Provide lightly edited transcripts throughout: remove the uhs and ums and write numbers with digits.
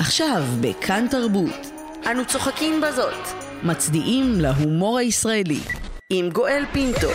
עכשיו בכאן תרבות אנו צוחקים בזאת, מצדיעים להומור הישראלי עם גואל פינטו.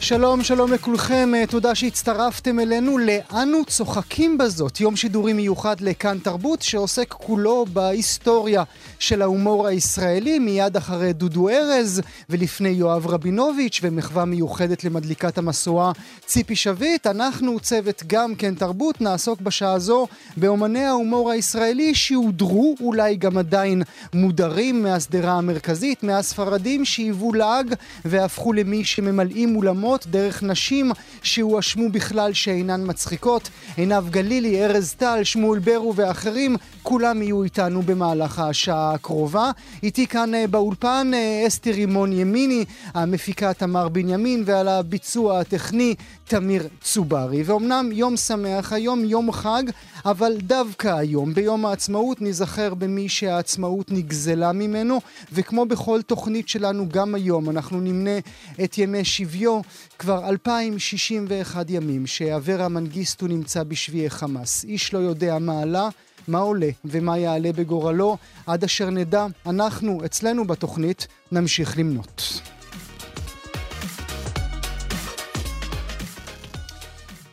שלום, שלום לכולכם, תודה שהצטרפתם אלינו לאנו צוחקים בזאת, יום שידורי מיוחד לכאן תרבות שעוסק כולו בהיסטוריה של ההומור הישראלי, מיד אחרי דודו ארז ולפני יואב רבינוביץ' ומחווה מיוחדת למדליקת המסועה ציפי שביט. אנחנו צוות גם כן תרבות נעסוק בשעה זו באומני ההומור הישראלי שהודרו, אולי גם עדיין מודרים מהסדרה המרכזית, מהספרדים שהיוו לעג והפכו למי שממלאים אולמות דרך נשים שהואשמו בכלל שאינן מצחיקות. עינב גלילי, ארז טל, שמוליק ברוך ואחרים, כולם יהיו איתנו במהלך השעה הקרובה. איתי כאן באולפן אסתי ימיני, המפיקה תמר בנימין, ועל הביצוע הטכני תמיר צוברי. ואומנם יום שמח, היום יום חג, אבל דווקא היום, ביום העצמאות, נזכר במי שהעצמאות נגזלה ממנו, וכמו בכל תוכנית שלנו גם היום אנחנו נמנה את ימי שביו. כבר 2061 ימים שאברה מנגיסטו נמצא בשבי חמאס. איש לא יודע מה עלה, מה עולה ומה יעלה בגורלו, עד אשר נדע. אנחנו אצלנו בתוכנית נמשיך למנות.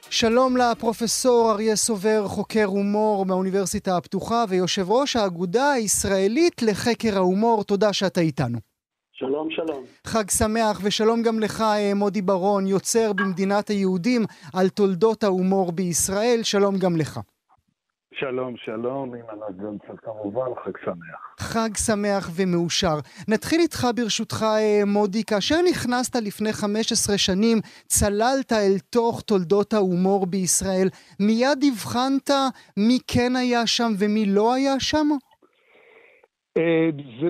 שלום לפרופסור אריה סובר, חוקר הומור מהאוניברסיטה הפתוחה ויושב ראש האגודה הישראלית לחקר ההומור. תודה שאתה איתנו. שלום, שלום. חג שמח, ושלום גם לך, מודי ברון, יוצר במדינת היהודים על תולדות ההומור בישראל. שלום גם לך. שלום, שלום, עם ענת גונצל כמובן, חג שמח. חג שמח ומאושר. נתחיל איתך ברשותך, מודי. כאשר נכנסת לפני 15 שנים, צללת אל תוך תולדות ההומור בישראל. מיד הבחנת מי כן היה שם ומי לא היה שם?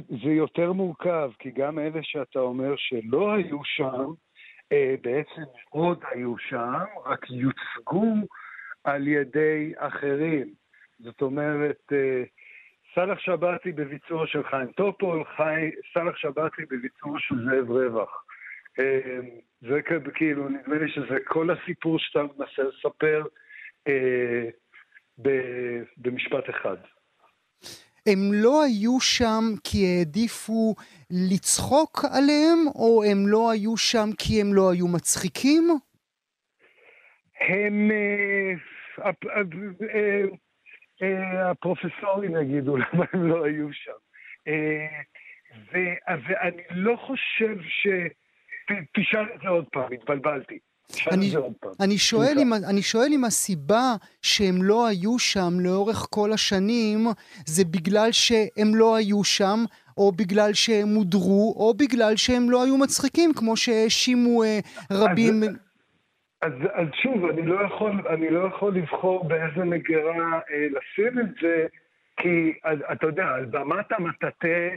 זה יותר מורכב, כי גם אלה שאתה אומר שלא היו שם, בעצם עוד היו שם, רק יוצגו על ידי אחרים. זאת אומרת, סלח שבתי בביצור של חיים טופול, סלח שבתי בביצור של זאב רווח. זה כאילו, נדמה לי שזה כל הסיפור שאתה מנסה לספר במשפט אחד. הם לא היו שם כי העדיפו לצחוק עליהם, או הם לא היו שם כי הם לא היו מצחיקים? הם, הפרופסורים יגידו למה הם לא היו שם. ואני לא חושב תשאל את זה עוד פעם, התבלבלתי. אני שואל אם הסיבה שהם לא היו שם לאורך כל השנים זה בגלל שהם לא היו שם, או בגלל שהם מודרו, או בגלל שהם לא היו מצחיקים כמו שהאשימו רבים. אז שוב, אני לא יכול לבחור באיזה מגירה לשים את זה, כי אתה יודע, על במת המטאטה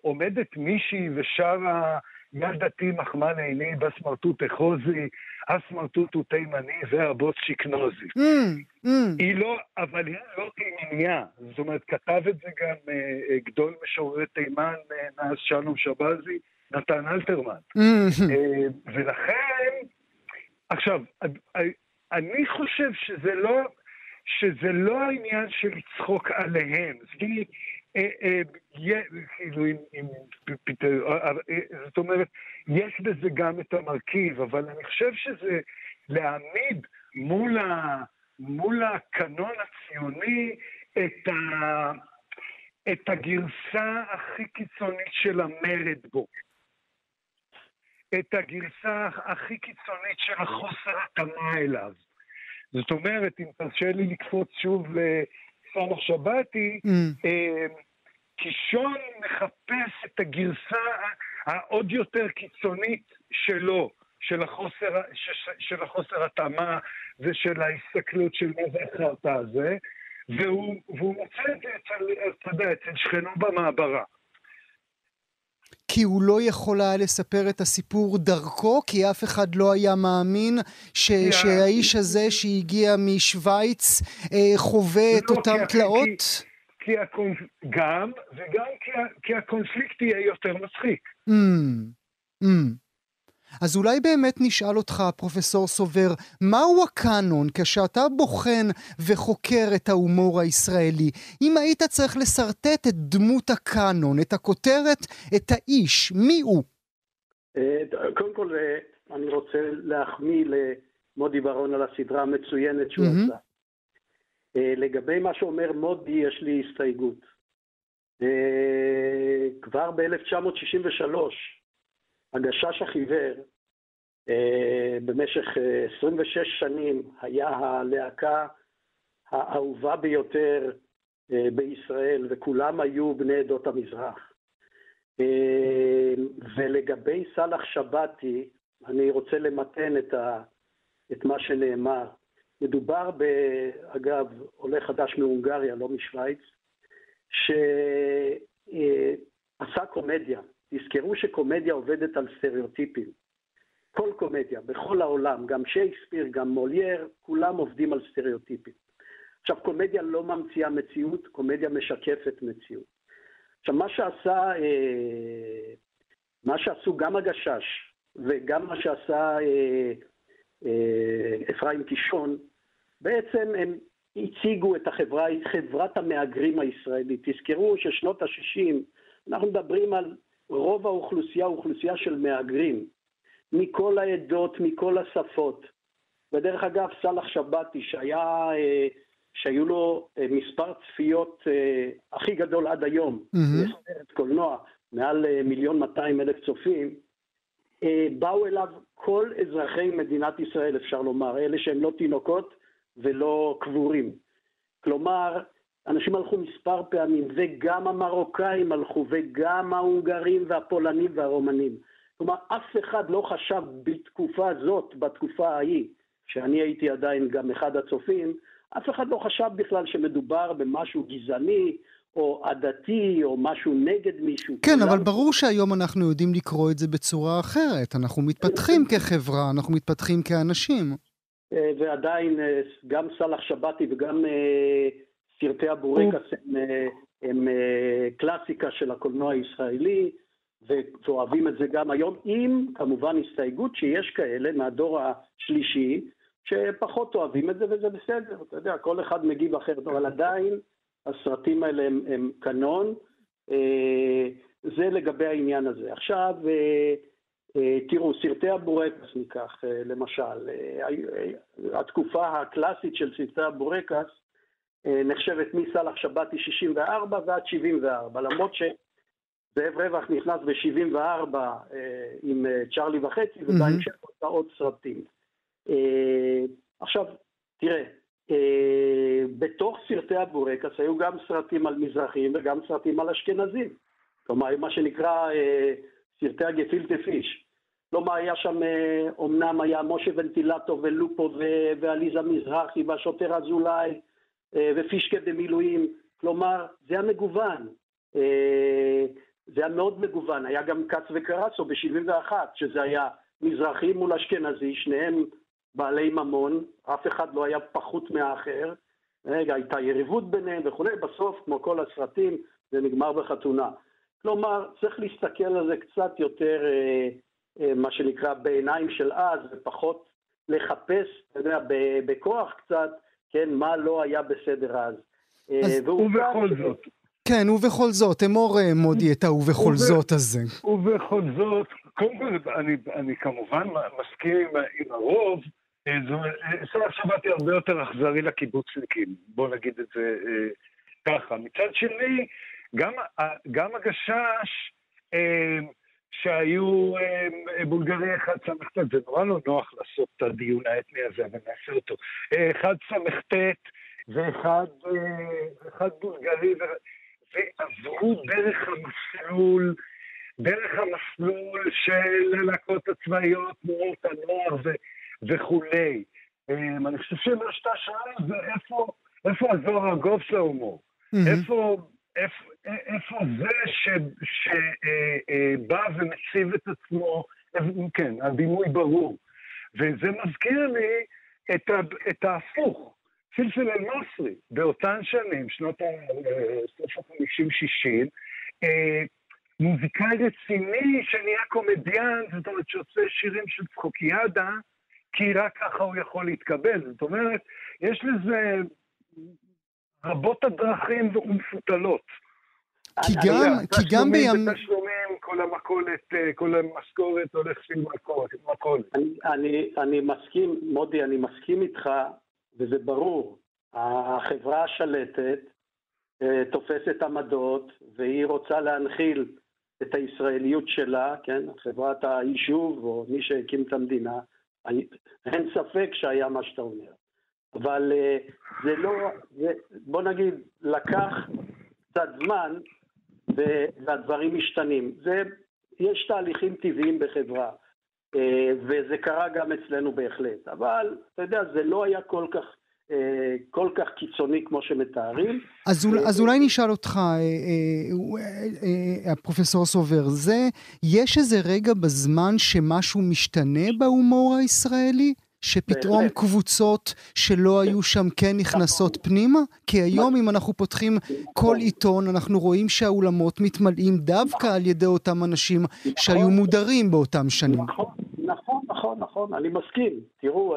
עומדת מישהי ושרה ילדתי מחמן עיני, בסמרטוט החוזי, הסמרטוט הוא תימני, והבוס שיקנוזי. היא לא, אבל היא לא תימניה. זאת אומרת, כתב את זה גם גדול משוררי תימן, נעז שלום שבזי, נתן אלתרמן. ולכן, עכשיו, אני חושב שזה לא העניין של לצחוק עליהם. זאת אומרת, יש בזה גם את המרכיב, אבל אני חושב שזה להעמיד מול הקנון הציוני את הגרסה הכי קיצונית של המרד בו. את הגרסה הכי קיצונית של החוסר התאמה אליו. זאת אומרת, אם תרשה לי לקפוץ שוב לסלח שבתי, קישון מחפש את הגרסה העוד יותר קיצונית שלו, של החוסר התאמה ושל ההסתכלות של מה זה החרטה הזה, והוא מוצא את זה אצל שכנו במעברה. כי הוא לא יכול היה לספר את הסיפור דרכו, כי אף אחד לא היה מאמין שהאיש הזה שהגיע משוויץ חווה את אותם תלאות. כי הקונפליקט יהיה יותר מצחיק. אז אולי באמת נשאל אותך, פרופסור סובר, מהו הקאנון כשאתה בוחן וחוקר את ההומור הישראלי? אם היית צריך לסרטט את דמות הקאנון, את הכותרת, את האיש, מי הוא? קודם כל, אני רוצה להחמיא למודי ברון על הסדרה המצוינת שהוא עשה. לגבי מה שאומר מודי, יש לי הסתייגות. כבר ב-1963, הגשש החיוור, במשך 26 שנים, היה הלהקה האהובה ביותר בישראל, וכולם היו בני עדות המזרח. ולגבי סלח שבתי, אני רוצה למתן את מה שנאמר. מדובר אגב, עולה חדש מהונגריה, לא משוויץ, שעשה קומדיה. תזכרו שקומדיה עובדת על סטריאוטיפים. כל קומדיה, בכל העולם, גם שייקספיר, גם מולייר, כולם עובדים על סטריאוטיפים. עכשיו, קומדיה לא ממציאה מציאות, קומדיה משקפת מציאות. עכשיו, מה שעשו גם הגשש, וגם מה שעשה אפרים קישון, בעצם הם הציגו את חברת המאגרים הישראלית. תזכרו ששנות ה-60, אנחנו מדברים על רוב האוכלוסייה, אוכלוסייה של מאגרים, מכל העדות, מכל השפות. ודרך אגב, סלח שבתי, שהיו לו מספר צפיות הכי גדול עד היום, בסרט קולנוע, מעל 1,200,000 צופים, באו אליו כל אזרחי מדינת ישראל, אפשר לומר, אלה שהם לא תינוקות ולא קבורים. כלומר, אנשים הלכו מספר פעמים, וגם המרוקאים הלכו, וגם ההונגרים והפולנים והרומנים. כלומר, אף אחד לא חשב בתקופה זאת, בתקופה ההיא, שאני הייתי עדיין גם אחד הצופים, אף אחד לא חשב בכלל שמדובר במשהו גזעני, או עדתי, או משהו נגד מישהו. כן, אבל ברור שהיום אנחנו יודעים לקרוא את זה בצורה אחרת. אנחנו מתפתחים כחברה, אנחנו מתפתחים כאנשים. ועדיין, גם סלח שבתי וגם סרטי הבורקס הם קלאסיקה של הקולנוע הישראלי, ואוהבים את זה גם היום, עם כמובן הסתייגות שיש כאלה מהדור השלישי, שפחות אוהבים את זה, וזה בסדר. אתה יודע, כל אחד מגיב אחרת, אבל עדיין הסרטים האלה הם קנון. זה לגבי העניין הזה. עכשיו, תראו, סרטי הבורקס ניקח, למשל, התקופה הקלאסית של סרטי הבורקס, נחשבת מסלח שבתי 64 ועד 74, למרות שזאב רווח נכנס ב-74 עם צ'ארלי וחצי, ובהמשך עושה עוד סרטים. עכשיו, תראה, בתוך סרטי הבורקס היו גם סרטים על מזרחים וגם סרטים על אשכנזים. כלומר, מה שנקרא סרטי הגפילטע פיש. כלומר, היה שם, אומנם היה משה ונטילאטו ולופו ואליזה מזרחי והשוטר אזולאי, ופישקה במילואים. כלומר, זה היה מגוון. זה היה מאוד מגוון. היה גם קץ וקרסו ב-71, שזה היה מזרחי מול אשכנזי, שניהם בעלי ממון, אף אחד לא היה פחות מהאחר. הייתה יריבות ביניהם וכו'. בסוף, כמו כל הסרטים, זה נגמר בחתונה. כלומר, צריך להסתכל על זה קצת יותר, מה שנקרא, בעיניים של אז, ופחות לחפש, אתה יודע, בכוח קצת, כן, מה לא היה בסדר אז. ובכל זאת. כן, ובכל זאת, אמור מודי את ה"ובכל זאת" הזה. ובכל זאת, קודם כל, אני כמובן מסכים עם הרוב, סלח שבתי הרבה יותר אכזרי לקיבוצניקים, בוא נגיד את זה ככה. מצד שני, גם הגשש, שהיו בולגרי אחד סמכתת, זה נורא לא נוח לעשות את הדיון האתני הזה, אבל נעשה אותו. אחד סמכתת ואחד בולגרי, ועברו דרך המסלול של הלהקות הצבאיות, תנועות הנוער וכולי. אני חושב שמה שאתה שאלה זה איפה הזוהר הגוף של ההומור? איפה זה שבא ומציב את עצמו, כן, הדימוי ברור. וזה מזכיר לי את ההפוך. סילסל אל מסרי, באותן שנים, שנות ה-50-60, מוזיקאי רציני שנהיה קומדיאן, זאת אומרת שעושה שירים של צחוקיאדה, כי רק ככה הוא יכול להתקבל. זאת אומרת, יש לזה רבות הדרכים ומפותלות. כי גם בימים... תשלומים, כל המכולת, כל המשכורת הולך של מכולת. אני מסכים, מודי, אני מסכים איתך, וזה ברור. החברה השלטת תופסת עמדות, והיא רוצה להנחיל את הישראליות שלה, כן? חברת היישוב, או מי שהקים את המדינה, אין ספק שהיה מה שאתה אומר. אבל זה לא, בוא נגיד, לקח קצת זמן, והדברים משתנים. יש תהליכים טבעיים בחברה, וזה קרה גם אצלנו בהחלט. אבל, אתה יודע, זה לא היה כל כך קיצוני כמו שמתארים. אז אולי נשאל אותך, הפרופסור סובר, יש איזה רגע בזמן שמשהו משתנה בהומור הישראלי? שפתאום קבוצות שלא היו שם כן נכנסות פנימה? כי היום אם אנחנו פותחים כל עיתון, אנחנו רואים שהאולמות מתמלאים דווקא על ידי אותם אנשים שהיו מודרים באותם שנים. נכון, אני מסכים. תראו,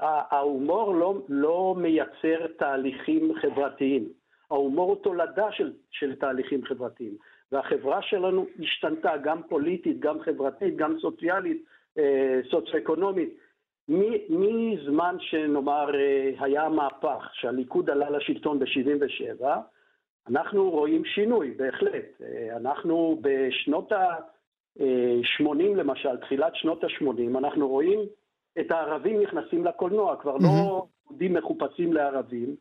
ההומור לא מייצר תהליכים חברתיים. ההומור הוא תולדה של תהליכים חברתיים. והחברה שלנו השתנתה גם פוליטית, גם חברתית, גם סוציאלית, סוציו-אקונומית. מזמן שנאמר היה מהפך, שהליכוד עלה לשלטון ב-77, אנחנו רואים שינוי, בהחלט. אנחנו בשנות ה-80 למשל, תחילת שנות ה-80, אנחנו רואים את הערבים נכנסים לקולנוע, כבר לא עודים מחופשים לערבים,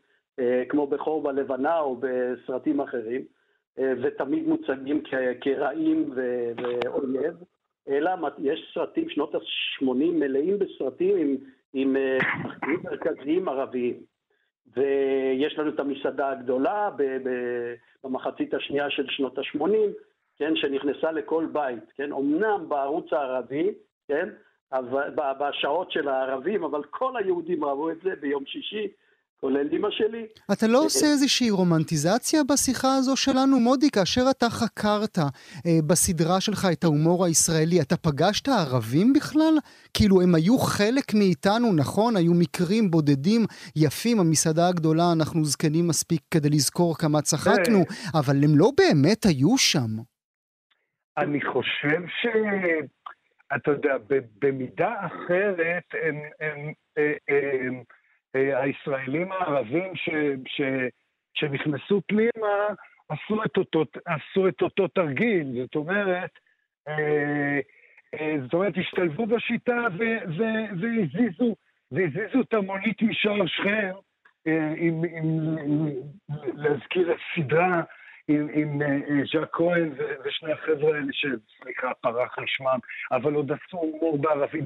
כמו בחור בלבנה או בסרטים אחרים, ותמיד מוצגים כרעים ואויב. אלא יש סרטים, שנות ה-80 מלאים בסרטים עם תחקירים מרכזיים ערביים. ויש לנו את המסעדה הגדולה במחצית השנייה של שנות ה-80, כן, שנכנסה לכל בית, כן, אמנם בערוץ הערבי, כן, בשעות של הערבים, אבל כל היהודים אהבו את זה ביום שישי, כולל אמא שלי. אתה לא עושה איזושהי רומנטיזציה בשיחה הזו שלנו, מודי? כאשר אתה חקרת בסדרה שלך את ההומור הישראלי, אתה פגשת ערבים בכלל? כאילו הם היו חלק מאיתנו, נכון? היו מקרים בודדים יפים, המסעדה הגדולה, אנחנו זקנים מספיק כדי לזכור כמה צחקנו, אבל הם לא באמת היו שם. אני חושב ש... אתה יודע, במידה אחרת הם הישראלים הערבים שנכנסו פנימה עשו את אותו תרגיל, זאת אומרת השתלבו בשיטה והזיזו את המונית משער שכם, להזכיר את סדרה עם ז'ק כהן ושני החבר'ה האלה שסליחה פרח לשמם, אבל עוד עשו הומור בערבית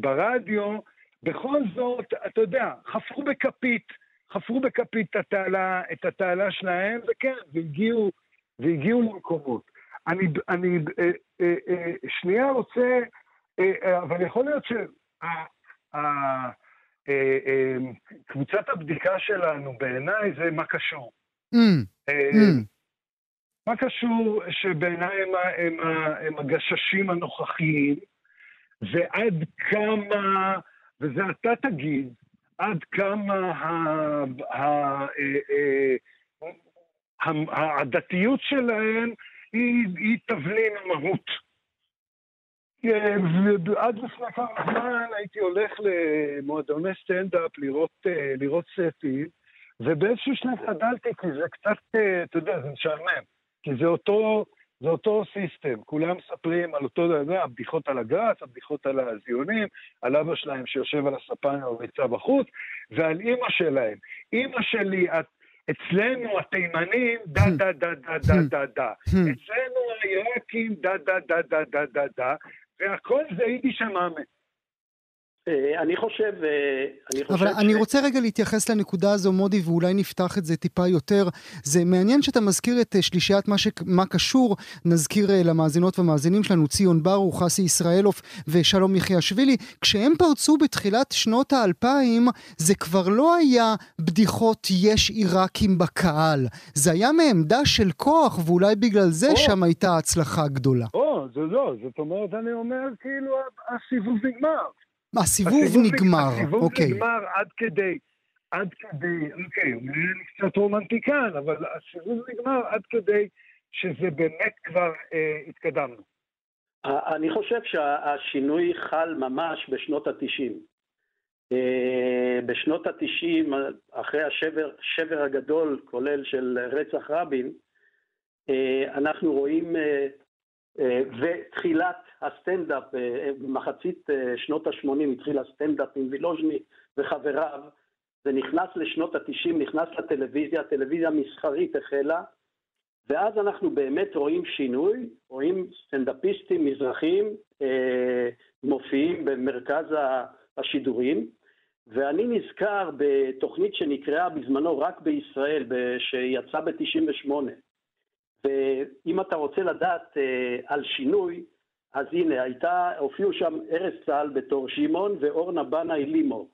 ברדיו. בכל זאת, אתה יודע, חפרו בכפית את התעלה שלהם, וכן, והגיעו למקומות. אני שנייה רוצה, אבל יכול להיות שקבוצת הבדיקה שלנו בעיניי זה מה קשור. מה קשור שבעיניי הם הגששים הנוכחיים, ועד כמה... וזה אתה תגיד, עד כמה העדתיות שלהם היא תבלין המהות. עד לפני כמה זמן הייתי הולך למועדוני סטנדאפ לראות סטים, ובאיזשהו שני חדלתי, כי זה קצת, אתה יודע, זה משעמם, כי זה אותו סיסטם, כולם מספרים על אותו דבר, הבדיחות על הגרץ, הבדיחות על הזיונים, על אבא שלהם שיושב על הספן או ביצה בחוץ, ועל אמא שלהם. אמא שלי, אצלנו התימנים, דה דה דה דה דה דה דה, אצלנו העיראקים, דה דה דה דה דה דה, והכל זה יידיש המאמן. אני חושב... אבל אני רוצה רגע להתייחס לנקודה הזו, מודי, ואולי נפתח את זה טיפה יותר. זה מעניין שאתה מזכיר את שלישיית מה קשור, נזכיר למאזינות והמאזינים שלנו, ציון ברוך, עסי ישראלוף ושלום יחיאשווילי. כשהם פרצו בתחילת שנות ה-2000, זה כבר לא היה בדיחות יש עיראקים בקהל. זה היה מעמדה של כוח, ואולי בגלל זה שם הייתה הצלחה גדולה. זה לא, זאת אומרת, אני אומר כאילו הסיבוב נגמר. הסיבוב נגמר, אוקיי. הסיבוב נגמר עד כדי, אוקיי, אני קצת רומנטיקן, אבל הסיבוב נגמר עד כדי שזה באמת כבר התקדמנו. אני חושב שהשינוי חל ממש בשנות ה-90. בשנות ה-90, אחרי השבר הגדול, כולל של רצח רבין, אנחנו רואים... ותחילת הסטנדאפ, במחצית שנות ה-80 התחיל הסטנדאפ עם וילוז'ני וחבריו, זה נכנס לשנות ה-90, נכנס לטלוויזיה, הטלוויזיה מסחרית החלה, ואז אנחנו באמת רואים שינוי, רואים סטנדאפיסטים מזרחים מופיעים במרכז השידורים, ואני נזכר בתוכנית שנקראה בזמנו רק בישראל, שיצא ב-98, ואם אתה רוצה לדעת על שינוי, אז הנה, הופיעו שם ארז טל בתור שמעון ואורנה בנאי לימור,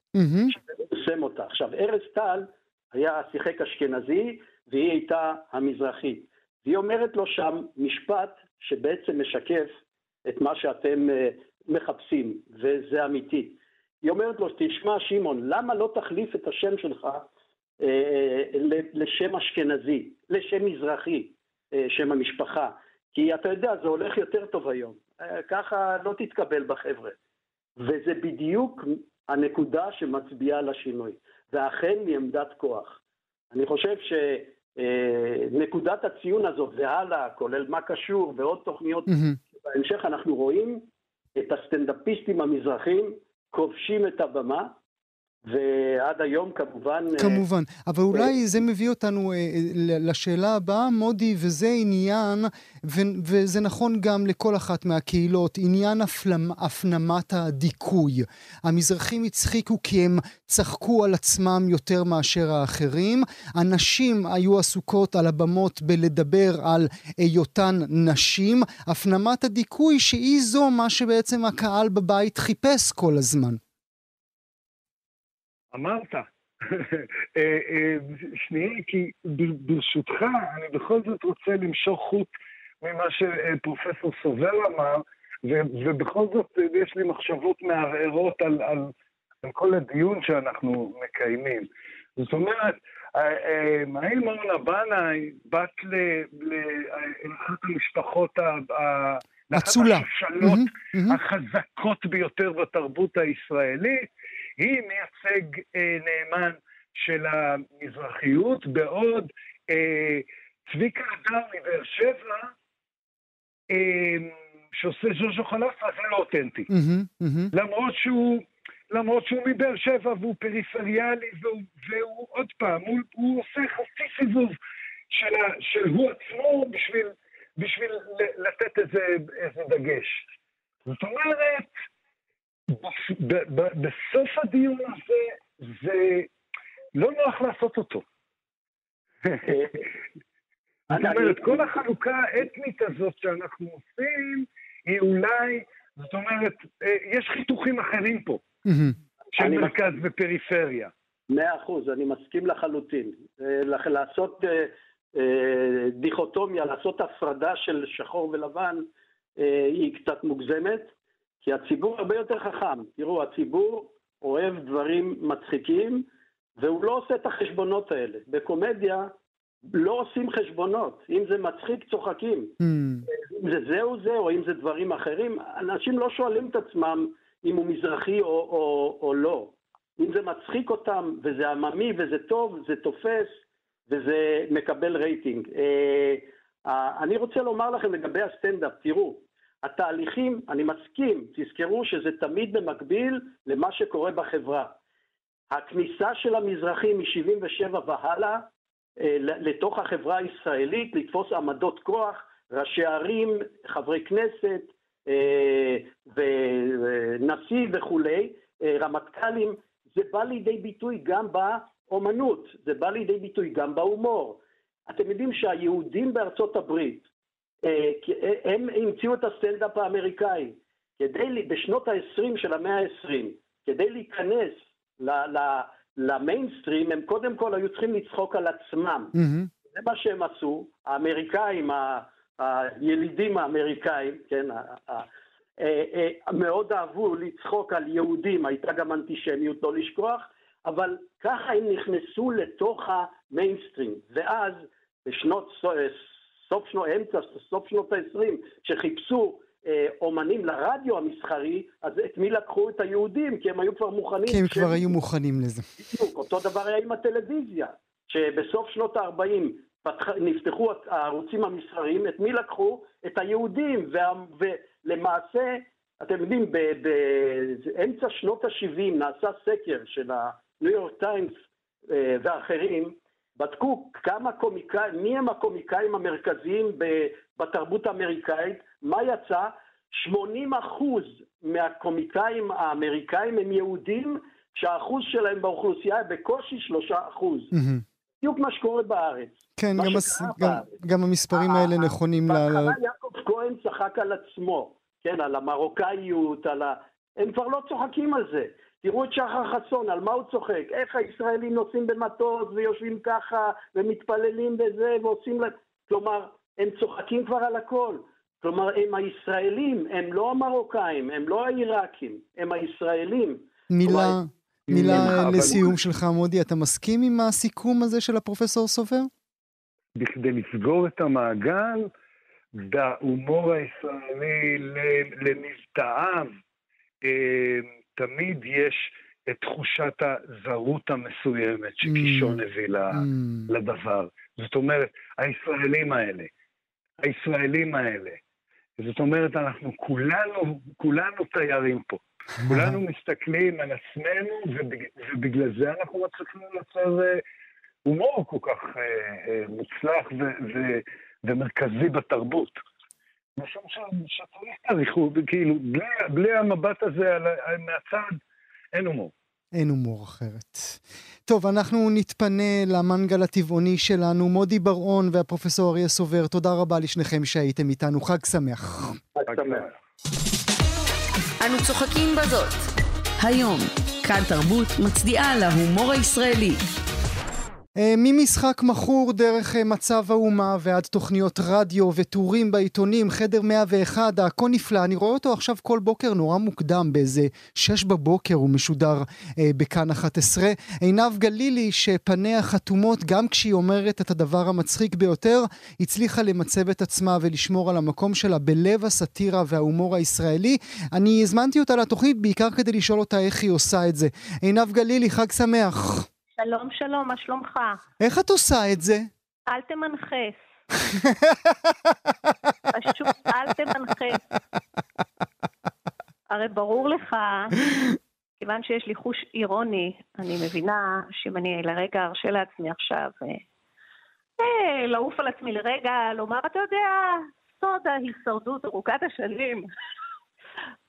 ששם אותה. עכשיו, ארז טל היה שיחק אשכנזי, והיא הייתה המזרחית. והיא אומרת לו שם משפט שבעצם משקף את מה שאתם מחפשים, וזה אמיתי. היא אומרת לו, תשמע שמעון, למה לא תחליף את השם שלך לשם אשכנזי, לשם מזרחי? שם המשפחה, כי אתה יודע, זה הולך יותר טוב היום, ככה לא תתקבל בחבר'ה, וזה בדיוק הנקודה שמצביעה לשינוי, ואכן מעמדת כוח. אני חושב שנקודת הציון הזאת והלאה, כולל מה קשור ועוד תוכניות, בהמשך אנחנו רואים את הסטנדאפיסטים המזרחים כובשים את הבמה, ועד היום כמובן, אבל אולי זה מביא אותנו לשאלה הבאה, מודי, וזה עניין, וזה נכון גם לכל אחת מהקהילות, עניין הפנמת הדיכוי. המזרחים הצחיקו כי הם צחקו על עצמם יותר מאשר האחרים, הנשים היו עסוקות על הבמות בלדבר על היותן נשים, הפנמת הדיכוי שהיא זו מה שבעצם הקהל בבית חיפש כל הזמן. אמרת, שנייה, כי ברשותך אני בכל זאת רוצה למשוך חוט ממה שפרופסור סובר אמר, ובכל זאת יש לי מחשבות מערערות על כל הדיון שאנחנו מקיימים. זאת אומרת, האם מורנה בנאי בת לאחת המשפחות השלוט החזקות ביותר בתרבות הישראלית, היא מייצג נאמן של המזרחיות, בעוד צביקה הדר מבאר שבע, שעושה ז'וז'ו חלפה, זה לא אותנטי. למרות שהוא מבאר שבע, והוא פריפריאלי, והוא עוד פעם, הוא עושה חצי סיבוב של הוא עצמו, בשביל לתת איזה דגש. זאת אומרת, בסוף הדיון הזה, זה לא נוח לעשות אותו. זאת אומרת, כל החלוקה האתנית הזאת שאנחנו עושים, היא אולי, זאת אומרת, יש חיתוכים אחרים פה, של מרכז ופריפריה. 100%, אני מסכים לחלוטין. לעשות דיכוטומיה, לעשות הפרדה של שחור ולבן, היא קצת מוגזמת. כי הציבור הרבה יותר חכם. תראו, הציבור אוהב דברים מצחיקים, והוא לא עושה את החשבונות האלה. בקומדיה לא עושים חשבונות. אם זה מצחיק, צוחקים. אם זה זהו, אם זה דברים אחרים. אנשים לא שואלים את עצמם אם הוא מזרחי או לא. אם זה מצחיק אותם, וזה עממי, וזה טוב, זה תופס, וזה מקבל רייטינג. אני רוצה לומר לכם לגבי הסטנדאפ, תראו, התהליכים, אני מסכים, תזכרו שזה תמיד במקביל למה שקורה בחברה. הכניסה של המזרחים מ-77 והלאה לתוך החברה הישראלית, לתפוס עמדות כוח, ראשי ערים, חברי כנסת ונשיא וכו', רמטכ"לים, זה בא לידי ביטוי גם באומנות, זה בא לידי ביטוי גם בהומור. אתם יודעים שהיהודים בארצות הברית, הם המציאו את הסטנדאפ האמריקאי, בשנות ה-20 של המאה ה-20, כדי להיכנס למיינסטרים, הם קודם כל היו צריכים לצחוק על עצמם. זה מה שהם עשו, האמריקאים, הילידים האמריקאים, כן, מאוד אהבו לצחוק על יהודים, הייתה גם אנטישמיות, לא לשכוח, אבל ככה הם נכנסו לתוך המיינסטרים. ואז בשנות סוף שנות ה-20, שחיפשו אומנים לרדיו המסחרי, אז את מי לקחו? את היהודים, כי הם היו כבר מוכנים. כי הם כבר היו מוכנים לזה. אותו דבר היה עם הטלוויזיה, שבסוף שנות ה-40 נפתחו הערוצים המסחריים, את מי לקחו? את היהודים, ולמעשה, אתם יודעים, באמצע שנות ה-70 נעשה סקר של הניו יורק טיימס ואחרים, בדקו כמה קומיקאים, מי הם הקומיקאים המרכזיים בתרבות האמריקאית, מה יצא? 80% מהקומיקאים האמריקאים הם יהודים, שהאחוז שלהם באוכלוסייה בקושי 3%. בדיוק מה שקורה בארץ. כן, גם המספרים האלה נכונים. בהתחלה יעקב כהן צחק על עצמו, כן, על המרוקאיות, הם כבר לא צוחקים על זה. תראו את שחר חסון, על מה הוא צוחק, איך הישראלים נוסעים במטוס ויושבים ככה ומתפללים בזה ועושים להם, כלומר, הם צוחקים כבר על הכל. כלומר, הם הישראלים, הם לא המרוקאים, הם לא העיראקים, הם הישראלים. מילה לסיום שלך, מודי, אתה מסכים עם הסיכום הזה של הפרופסור סובר? בכדי לסגור את המעגל, ההומור הישראלי לנבטאיו, תמיד יש את תחושת הזרות המסוימת שקישון הביא לדבר. זאת אומרת, הישראלים האלה. זאת אומרת, אנחנו כולנו תיירים פה. כולנו מסתכלים על עצמנו, ובגלל זה אנחנו מצליחים לצר הומור כל כך מוצלח ומרכזי בתרבות. משום שצריך תריכו, כאילו, בלי המבט הזה מהצד, אין הומור. אין הומור אחרת. טוב, אנחנו נתפנה למנגל הטבעוני שלנו, מודי ברון והפרופסור אריה סובר, תודה רבה לשניכם שהייתם איתנו, חג שמח. חג שמח. אנו צוחקים בזאת. היום, כאן תרבות מצדיעה להומור הישראלי. ממשחק מחור דרך מצב האומה ועד תוכניות רדיו וטורים בעיתונים, חדר 101, הכל נפלא, אני רואה אותו עכשיו כל בוקר נורא מוקדם, באיזה 6 בבוקר הוא משודר בכאן 11. עינב גלילי, שפניה חתומות גם כשהיא אומרת את הדבר המצחיק ביותר, הצליחה למצב את עצמה ולשמור על המקום שלה בלב הסאטירה וההומור הישראלי. אני הזמנתי אותה לתוכנית בעיקר כדי לשאול אותה איך היא עושה את זה. עינב גלילי, חג שמח. שלום שלום, מה שלומך? איך את עושה את זה? אל תמנחס. פשוט אל תמנחס. הרי ברור לך, כיוון שיש לי חוש אירוני, אני מבינה שאם אני לרגע ארשה לעצמי עכשיו, לעוף על עצמי לרגע, לומר, אתה יודע, סוד ההישרדות ארוכת השנים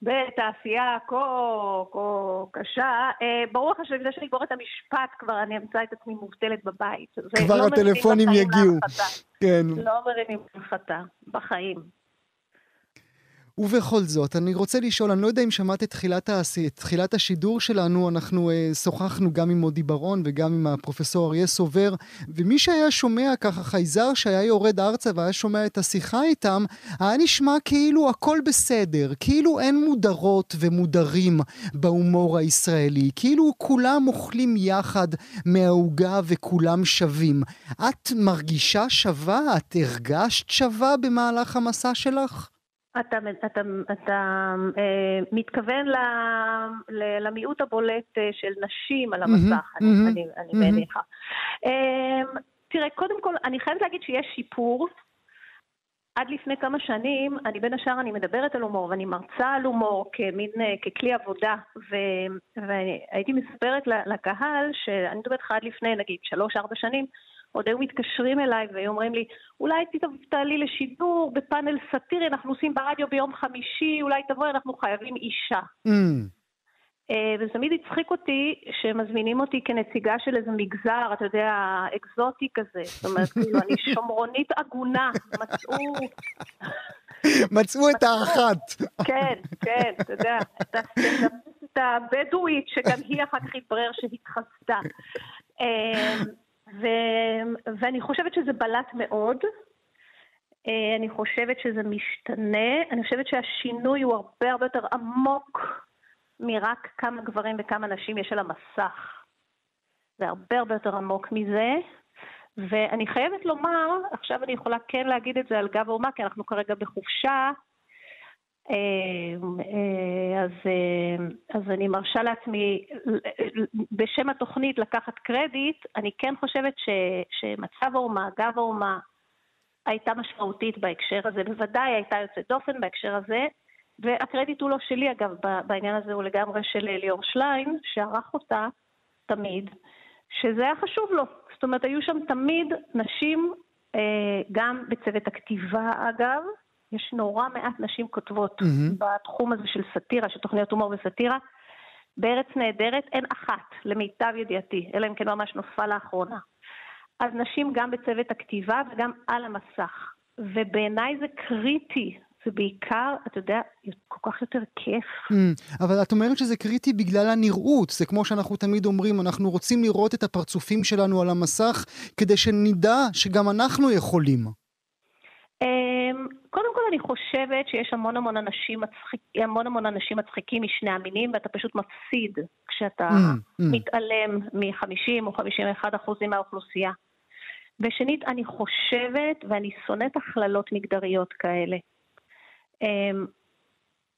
בתעשייה כה קשה, ברוך השם, בגלל שאני אגמור את המשפט כבר, אני אמצא את עצמי מובטלת בבית. כבר הטלפונים יגיעו. לא מרימים להנחתה, בחיים. ובכל זאת, אני רוצה לשאול, אני לא יודע אם שמעת את תחילת השידור שלנו, אנחנו שוחחנו גם עם מודי ברון וגם עם הפרופסור אריה סובר, ומי שהיה שומע ככה חייזר שהיה יורד ארצה והיה שומע את השיחה איתם, היה נשמע כאילו הכל בסדר, כאילו אין מודרות ומודרים בהומור הישראלי, כאילו כולם אוכלים יחד מההוגה וכולם שווים. את מרגישה שווה? את הרגשת שווה במהלך המסע שלך? אתה מתכוון למיעוט הבולט של נשים על המסך, אני מניחה. תראה, קודם כל, אני חייבת להגיד שיש שיפור. עד לפני כמה שנים, אני בין השאר, אני מדברת על הומור, ואני מרצה על הומור ככלי עבודה, והייתי מספרת לקהל, שאני מדברת לך עד לפני, נגיד, 3-4 שנים, עוד היו מתקשרים אליי והיו אומרים לי, אולי תעלי לשידור בפאנל סאטירי, אנחנו עושים ברדיו ביום חמישי, אולי תבואי, אנחנו חייבים אישה. וזה תמיד הצחיק אותי שמזמינים אותי כנציגה של איזה מגזר, אתה יודע, אקזוטי כזה. זאת אומרת, כאילו, אני שומרונית עגונה, מצאו את האחת. כן, כן, אתה יודע, את הבדואית, שגם היא אחר כך התברר שהתחסתה. ואני חושבת שזה בלט מאוד, אני חושבת שזה משתנה, אני חושבת שהשינוי הוא הרבה הרבה יותר עמוק, מרק כמה גברים וכמה נשים יש על המסך. זה הרבה הרבה יותר עמוק מזה, ואני חייבת לומר, עכשיו אני יכולה כן להגיד את זה על גב האומה, כי אנחנו כרגע בחופשה, אז אני מרשה לעצמי, בשם התוכנית לקחת קרדיט, אני כן חושבת שמצב האומה, גב האומה, הייתה משמעותית בהקשר הזה, בוודאי הייתה יוצאת דופן בהקשר הזה, והקרדיט הוא לא שלי, אגב, בעניין הזה הוא לגמרי של אליאור שליין, שערך אותה תמיד, שזה היה חשוב לו. זאת אומרת, היו שם תמיד נשים, גם בצוות הכתיבה, אגב, יש נורא מעט נשים כותבות בתחום הזה של סטירה, של תוכניות הומור וסטירה, בארץ נהדרת אין אחת, למיטב ידיעתי, אלא אם כן ממש נוספה לאחרונה. אז נשים גם בצוות הכתיבה וגם על המסך, ובעיניי זה קריטי, זה בעיקר, אתה יודע, כל כך יותר כיף. אבל את אומרת שזה קריטי בגלל הנראות, זה כמו שאנחנו תמיד אומרים, אנחנו רוצים לראות את הפרצופים שלנו על המסך, כדי שנדע שגם אנחנו יכולים. קודם כל אני חושבת שיש המון המון אנשים מצחיקים, המון המון אנשים מצחיקים משני המינים, ואתה פשוט מפסיד כשאתה מתעלם מ-50 או 51% מהאוכלוסייה. ושנית, אני חושבת, ואני שונאת הכללות מגדריות כאלה.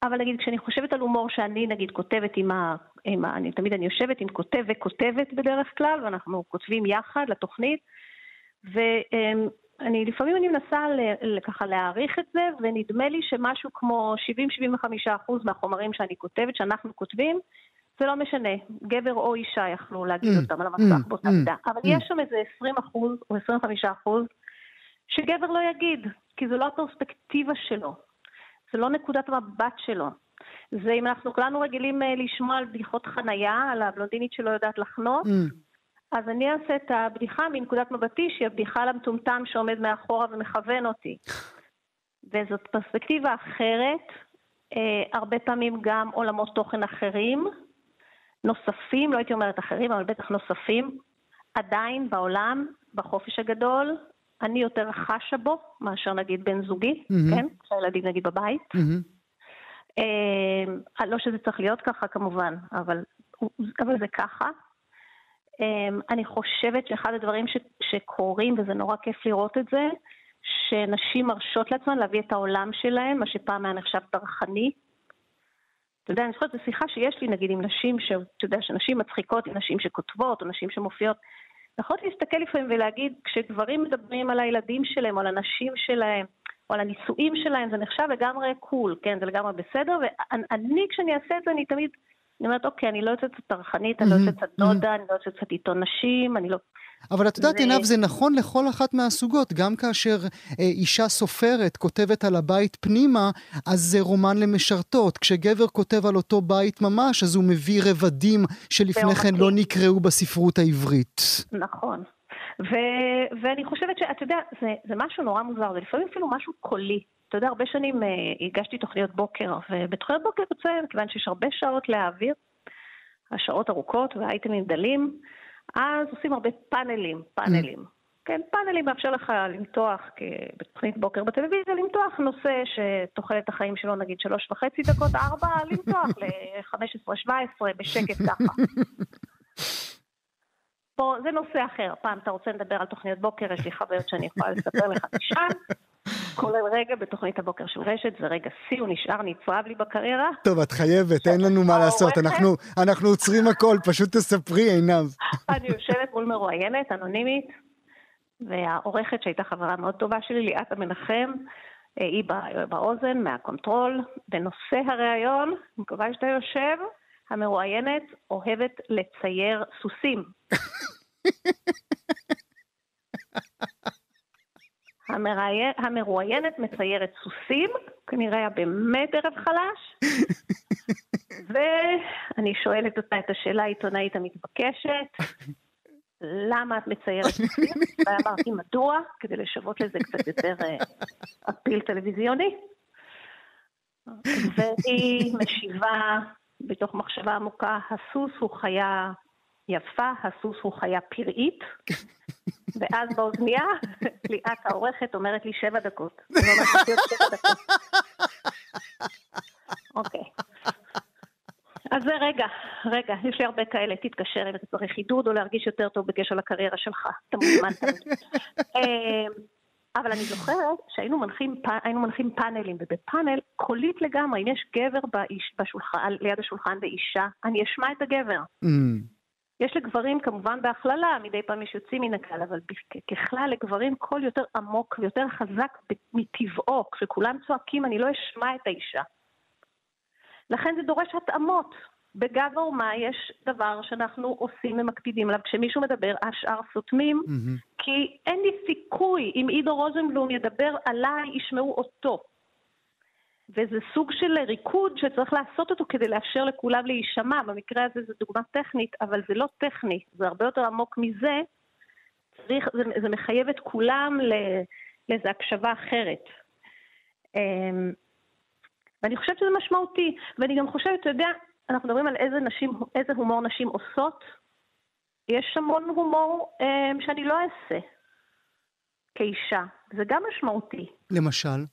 אבל נגיד, כשאני חושבת על הומור שאני נגיד כותבת תמיד אני יושבת עם כותב וכותבת בדרך כלל, ואנחנו כותבים יחד לתוכנית, ולפעמים אני מנסה ככה להעריך את זה, ונדמה לי שמשהו כמו 70-75% מהחומרים שאני כותבת, שאנחנו כותבים, זה לא משנה, גבר או אישה יכלו להגיד אותם על המסך באותה מידה, אבל יש שם איזה 20% או 25% שגבר לא יגיד, כי זו לא הפרספקטיבה שלו. זה לא נקודת מבט שלו. זה אם אנחנו כולנו רגילים לשמוע על בדיחות חנייה, על הבלונדינית שלא יודעת לחנות, אז אני אעשה את הבדיחה מנקודת מבטי, שהיא הבדיחה למטומטם שעומד מאחורה ומכוון אותי. וזאת פרספקטיבה אחרת, הרבה פעמים גם עולמות תוכן אחרים, נוספים, לא הייתי אומרת אחרים, אבל בטח נוספים, עדיין בעולם, בחופש הגדול, אני יותר חשה בו, מאשר נגיד בן זוגי, כן? שהילדים נגיד בבית. לא שזה צריך להיות ככה כמובן, אבל זה ככה. אני חושבת שאחד הדברים שקורים, וזה נורא כיף לראות את זה, שנשים מרשות לעצמן להביא את העולם שלהם, מה שפעם היה נחשב דרכני. אתה יודע, אני חושבת, זו שיחה שיש לי נגיד עם נשים, אתה יודע, שנשים מצחיקות, עם נשים שכותבות, או נשים שמופיעות, יכולת להסתכל לפעמים ולהגיד, כשגברים מדברים על הילדים שלהם, או על הנשים שלהם, או על הנישואים שלהם, זה נחשב לגמרי קול, כן, זה לגמרי בסדר, ואני כשאני אעשה את זה, אני תמיד, אני אומרת, אוקיי, אני לא יוצאת תרחנית, אני לא יוצאת דודה, אני לא יוצאת עיתון נשים, אני לא... אבל את יודעת, עינב, זה נכון לכל אחת מהסוגות, גם כאשר אישה סופרת כותבת על הבית פנימה, אז זה רומן למשרתות, כשגבר כותב על אותו בית ממש, אז הוא מביא רבדים שלפני כן לא נקראו בספרות העברית. נכון, ואני חושבת שאת יודע, זה משהו נורא מוזר, זה לפעמים אפילו משהו קולי, אתה יודע, הרבה שנים הגשתי תוכניות בוקר, ובתוכניות בוקר יוצא, כיוון שיש הרבה שעות להעביר, השעות ארוכות והאייטמים דלים, אז עושים הרבה פאנלים. כן, פאנלים מאפשר לך למתוח, בתוכנית בוקר בטלוויזיה, למתוח נושא שתוחלת החיים שלו, נגיד 3.5 דקות, 4, למתוח ל-15-17 בשקט ככה. פה, זה נושא אחר. פעם אתה רוצה לדבר על תוכניות בוקר, יש לי חוויות שאני יכולה לספר לך משם. כולל רגע בתוכנית הבוקר של רשת, זה רגע סי, הוא נשאר, נצרב לי בקריירה. טוב, את חייבת, אין לנו מה לעשות, אנחנו עוצרים הכל, פשוט תספרי, עינב. אני יושבת מול מרואיינת, אנונימית, והעורכת שהייתה חברה מאוד טובה שלי, ליאת המנחם, היא באוזן, מהקונטרול, בנושא הראיון, מקווה שאתה יושב, המרואיינת אוהבת לצייר סוסים. המרואיינת מציירת סוסים, כנראה באמת ערב חלש, ואני שואלת אותה את השאלה העיתונאית המתבקשת, למה את מציירת? ואמרתי מדוע, כדי לשוות לזה קצת יותר אפיל טלוויזיוני. והיא משיבה בתוך מחשבה עמוקה, הסוס הוא חיה יפה, הסוס הוא חיה פראית. ואז באוזניה, ליאת העורכת אומרת לי 7 דקות. אני לא מצאתי עוד 7 דקות. אוקיי. אז זה רגע, יש לי הרבה כאלה, תתקשר אם אתה צריך עידוד או להרגיש יותר טוב בקשר לקריירה שלך, אתה מוזמן תמיד. אבל אני זוכרת שהיינו מנחים פאנלים, ובפאנל קולית לגמרי, אם יש גבר ליד השולחן ואישה, אני אשמע את הגבר. יש לגברים כמובן בהכללה, מדי פעם יש יוצאים מן הכלל, אבל ככלל לגברים קול יותר עמוק ויותר חזק מטבעו, כשכולם צועקים אני לא אשמע את האישה. לכן זה דורש התאמות. בגב האומה יש דבר שאנחנו עושים ומקפידים עליו. כשמישהו מדבר, השאר סותמים, כי אין לי סיכוי, אם עידו רוזנבלום ידבר עליי, ישמעו אותו. וזה סוג של ריקוד שצריך לעשות אותו כדי לאפשר לכולם להישמע. במקרה הזה זו דוגמה טכנית, אבל זה לא טכני, זה הרבה יותר עמוק מזה. זה מחייב את כולם לאיזו הקשבה אחרת. ואני חושבת שזה משמעותי, ואני גם חושבת, אתה יודע, אנחנו מדברים על איזה הומור נשים עושות, יש המון הומור שאני לא אעשה כאישה, זה גם משמעותי. למשל?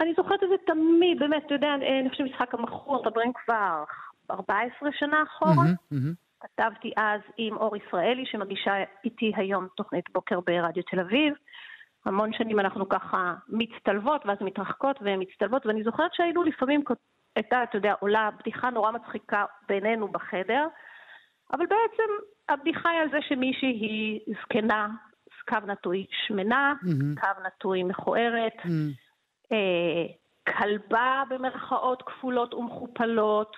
אני זוכרת את זה תמיד, באמת, אתה יודע, אני חושבת משחק המחור, מדברים כבר 14 שנה אחורה, כתבתי אז עם אור ישראלי, שמגישה איתי היום תוכנית בוקר ברדיו תל אביב, המון שנים אנחנו ככה מצטלבות, ואז מתרחקות ומצטלבות, ואני זוכרת שהיינו לפעמים, הייתה, אתה יודע, עולה בדיחה נורא מצחיקה בינינו בחדר, אבל בעצם הבדיחה היא על זה שמישהי היא זקנה, קו נטוי שמנה, קו נטוי מכוערת, כלבה במרכאות כפולות ומכופלות,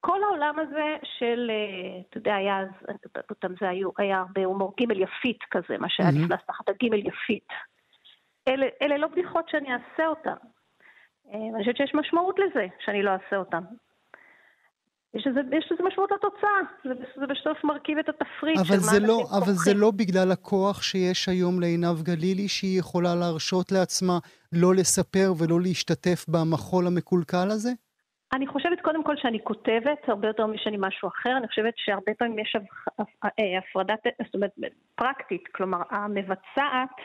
כל העולם הזה של, אתה יודע, היה, אותם זה היה הרבה הומור גימל יפית כזה, מה שהיה נכנס תחת הגימל יפית. אלה לא בדיחות שאני אעשה אותן. אני חושבת שיש משמעות לזה, שאני לא אעשה אותן. יש לזה משמעות לתוצאה, זה בסוף מרכיב את התפריט. אבל זה לא בגלל הכוח שיש היום לעינב גלילי, שהיא יכולה להרשות לעצמה לא לספר ולא להשתתף במחול המקולקל הזה? אני חושבת קודם כל שאני כותבת, הרבה יותר משאני משהו אחר, אני חושבת שהרבה פעמים יש הפרדה, זאת אומרת, פרקטית, כלומר, המבצעת,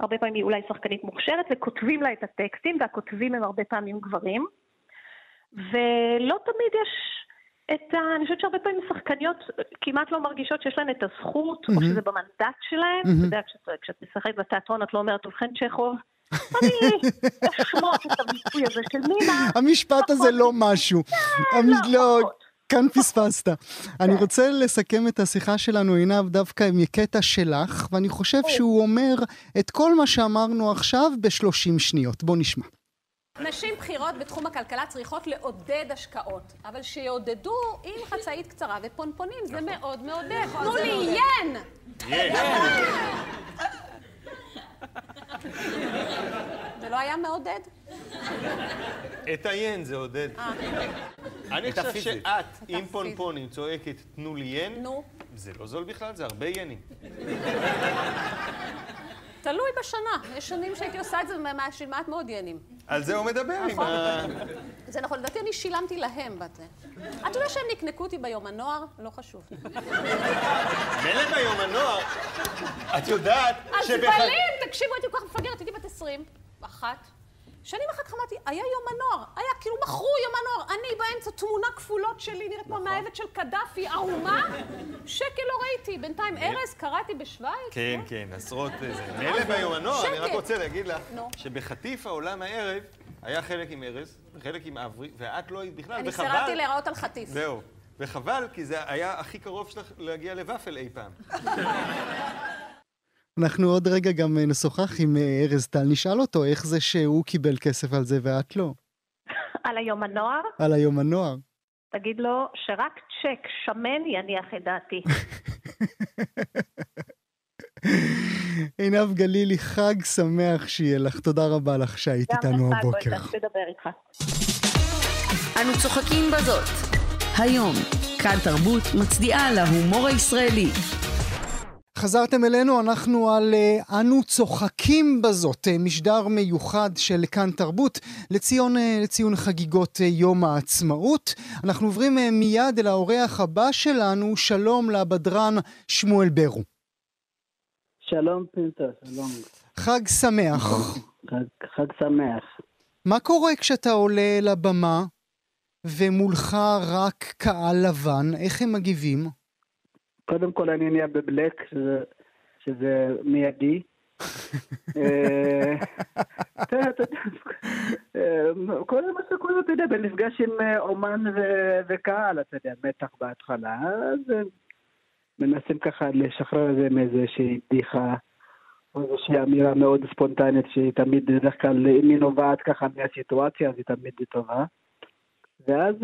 הרבה פעמים היא אולי שחקנית מוכשרת, וכותבים לה את הטקסטים, והכותבים הם הרבה פעמים גברים, ולא תמיד יש את ה... אני חושבת שהרבה פעמים שחקניות כמעט לא מרגישות שיש להן את הזכות, או שזה במנדט שלהן, אתה יודע, כשאת משחקת בתיאטרון, את לא אומרת, ובכן צ'כוב, אני אשמות את הביטוי הזה של מינה. המשפט הזה לא משהו. לא, כאן פספסת. אני רוצה לסכם את השיחה שלנו, עינב, דווקא עם יקטע שלך, ואני חושב שהוא אומר את כל מה שאמרנו עכשיו ב30 שניות. בוא נשמע. נשים בחירות בתחום הכלכלה צריכות לעודד השקעות, אבל שיעודדו עם חצאית קצרה ופונפונים, זה מאוד מעודד. תנו לי ין! זה לא היה מעודד? את הין זה עודד. אני חושב שאת עם פונפונים צועקת תנו לי ין, זה לא זול בכלל, זה הרבה ינים. תלוי בשנה, יש שנים שהייתי עושה את זה מהשילמת מאוד ינים. על זה הוא מדבר עם ה... זה נכון, לדעתי אני שילמתי להם בזה. את יודע שהם נקנקו אותי ביום הנוער? לא חשוב. מלא ביום הנוער? את יודעת שבחלים, תקשיבו, הייתי כל כך מפגרת, הייתי בת 21. שנים אחר כך אמרתי, היה יום הנוער, היה כאילו מכרו יום הנוער, אני באמצע תמונה כפולות שלי, נראית כמו מהאבת של קדאפי, ערומה, שקל לא ראיתי, בינתיים ארז, קראתי בשוויץ. כן, כן, עשרות איזה. מלא ביום הנוער, אני רק רוצה להגיד לך, שבחטיף העולם הערב, היה חלק עם ארז, חלק עם אברי, ואת לא היית בכלל, וחבל... אני סירבתי להיראות על חטיף. זהו, וחבל, כי זה היה הכי קרוב שלך להגיע לוואפל אי פעם. אנחנו עוד רגע גם נשוחח עם ארז טל, נשאל אותו איך זה שהוא קיבל כסף על זה ואת לא. על היום הנוער? על היום הנוער. תגיד לו שרק צ'ק שמן יניח את דעתי. עינב גלילי, חג שמח שיהיה לך, תודה רבה לך שהיית איתנו הבוקר. גם לך, בואי תדבר איתך. אנו צוחקים בזאת. היום, כאן תרבות מצדיעה להומור הישראלי. חזרתם אלינו, אנחנו על אנו צוחקים בזאת, משדר מיוחד של כאן תרבות לציון חגיגות יום העצמאות. אנחנו עוברים מיד אל האורח הבא שלנו, שלום לבדרן שמואל ברוך. שלום פינטו, שלום. חג שמח. חג שמח. מה קורה כשאתה עולה לבמה ומולך רק קהל לבן? איך הם מגיבים? קודם כל אני נהיה בבלק, שזה מיידי. כל מה שקורה, אתה יודע, בנפגש עם אומן וקהל, אתה יודע, מתח בהתחלה, אז מנסים ככה לשחרר את זה מאיזושהי בדיחה, איזושהי אמירה מאוד ספונטנית, שהיא תמיד בדרך כלל, אם היא נובעת ככה מהסיטואציה, אז היא תמיד טובה. ואז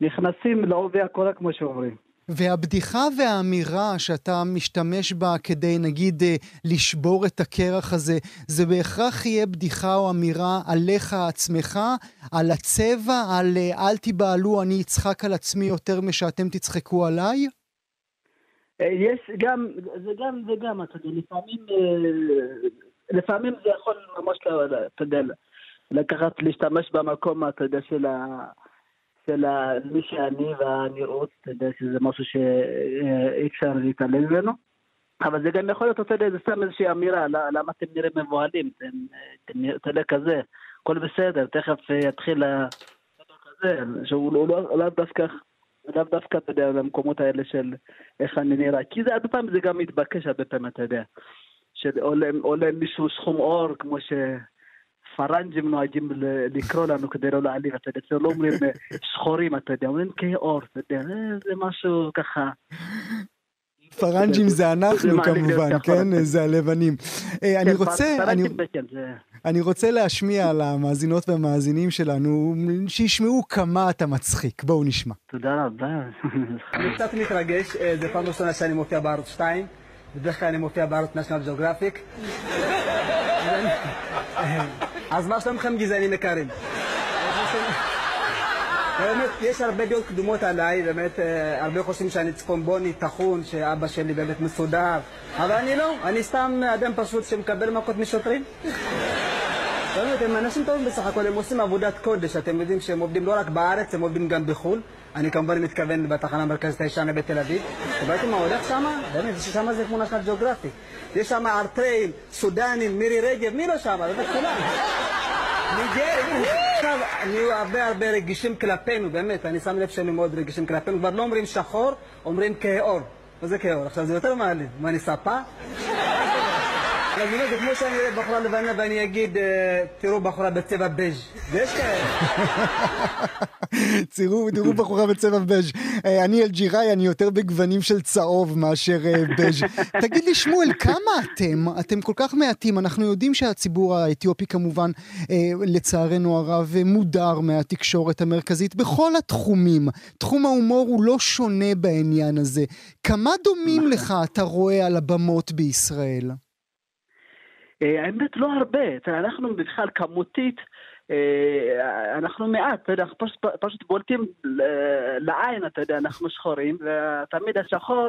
נכנסים לעובי הקורה, כמו שאומרים. והבדיחה והאמירה שאתה משתמש בה כדי, נגיד, לשבור את הקרח הזה, זה בהכרח יהיה בדיחה או אמירה עליך עצמך, על הצבע, על אל תיבעלו, אני אצחק על עצמי יותר משאתם תצחקו עליי? יש גם, זה גם, אתה יודע, לפעמים זה יכול ממש, אתה יודע, לקחת, להשתמש במקום, אתה יודע, של מי שאני והנראות, אתה יודע, שזה משהו שאי אפשר להתעלם ממנו, אבל זה גם יכול להיות, אתה יודע, זה סתם איזושהי אמירה, למה אתם נראים מבוהלים, אתה יודע, כזה, הכל בסדר, תכף יתחיל כזה, שהוא לאו דווקא, אתה יודע, למקומות האלה של איך אני נראה, כי זה עד פעם זה גם מתבקש, עד פעם, אתה יודע, שעולה מישהו שחום אור, כמו שפרנג'ים נוהגים לקרוא לנו כדי לא להעליב, אתה יודע, זה לא אומרים שחורים, אתה יודע, אומרים כאור, אתה יודע, זה משהו ככה. פרנג'ים זה אנחנו כמובן, כן? זה הלבנים. אני רוצה להשמיע על המאזינות והמאזינים שלנו, שישמעו כמה אתה מצחיק. בואו נשמע. תודה רבה. אני קצת מתרגש, זה פעם ראשונה שאני מופיע בערוץ 2, בדרך כלל אני מופיע בערוץ נשיונל ג'וגרפיק. אז מה שלומכם גזענים יקרים? באמת, יש הרבה דעות קדומות עליי, באמת, הרבה חושבים שאני צפונבוני, תחון, שאבא שלי באמת מסודר, אבל אני לא, אני סתם אדם פשוט שמקבל מכות משוטרים. באמת, הם אנשים טובים בסך הכל, הם עושים עבודת קודש, אתם יודעים שהם עובדים לא רק בארץ, הם עובדים גם בחו"ל. אני כמובן מתכוון בתחנה המרכזית הישנה בתל אביב, ובאתי מהעודק שמה, באמת, ששמה זה כמו נשנת ג'וגרפי. יש שמה ארטריים, סודנים, מירי רגב, מי לא שמה, באמת כולם. עכשיו, נהיו הרבה רגישים כלפינו, באמת, אני שם לב שהם מאוד רגישים כלפינו, כבר לא אומרים שחור, אומרים כאור, וזה כאור, עכשיו זה יותר מעלים, ואני ספה. אז באמת, זה כמו שאני אראה בחורה לבנה ואני אגיד, תראו בחורה בצבע בז' ויש כאלה. תראו בחורה בצבע בז' אני אלג'יראי, אני יותר בגוונים של צהוב מאשר בז' תגיד לי שמואל, כמה אתם כל כך מעטים, אנחנו יודעים שהציבור האתיופי כמובן לצערנו הרב מודר מהתקשורת המרכזית בכל התחומים, תחום ההומור הוא לא שונה בעניין הזה, כמה דומים לך אתה רואה על הבמות בישראל? האמת לא הרבה, אנחנו בכלל כמותית, אנחנו מעט, פשוט בולטים לעין, אתה יודע, אנחנו שחורים, ותמיד השחור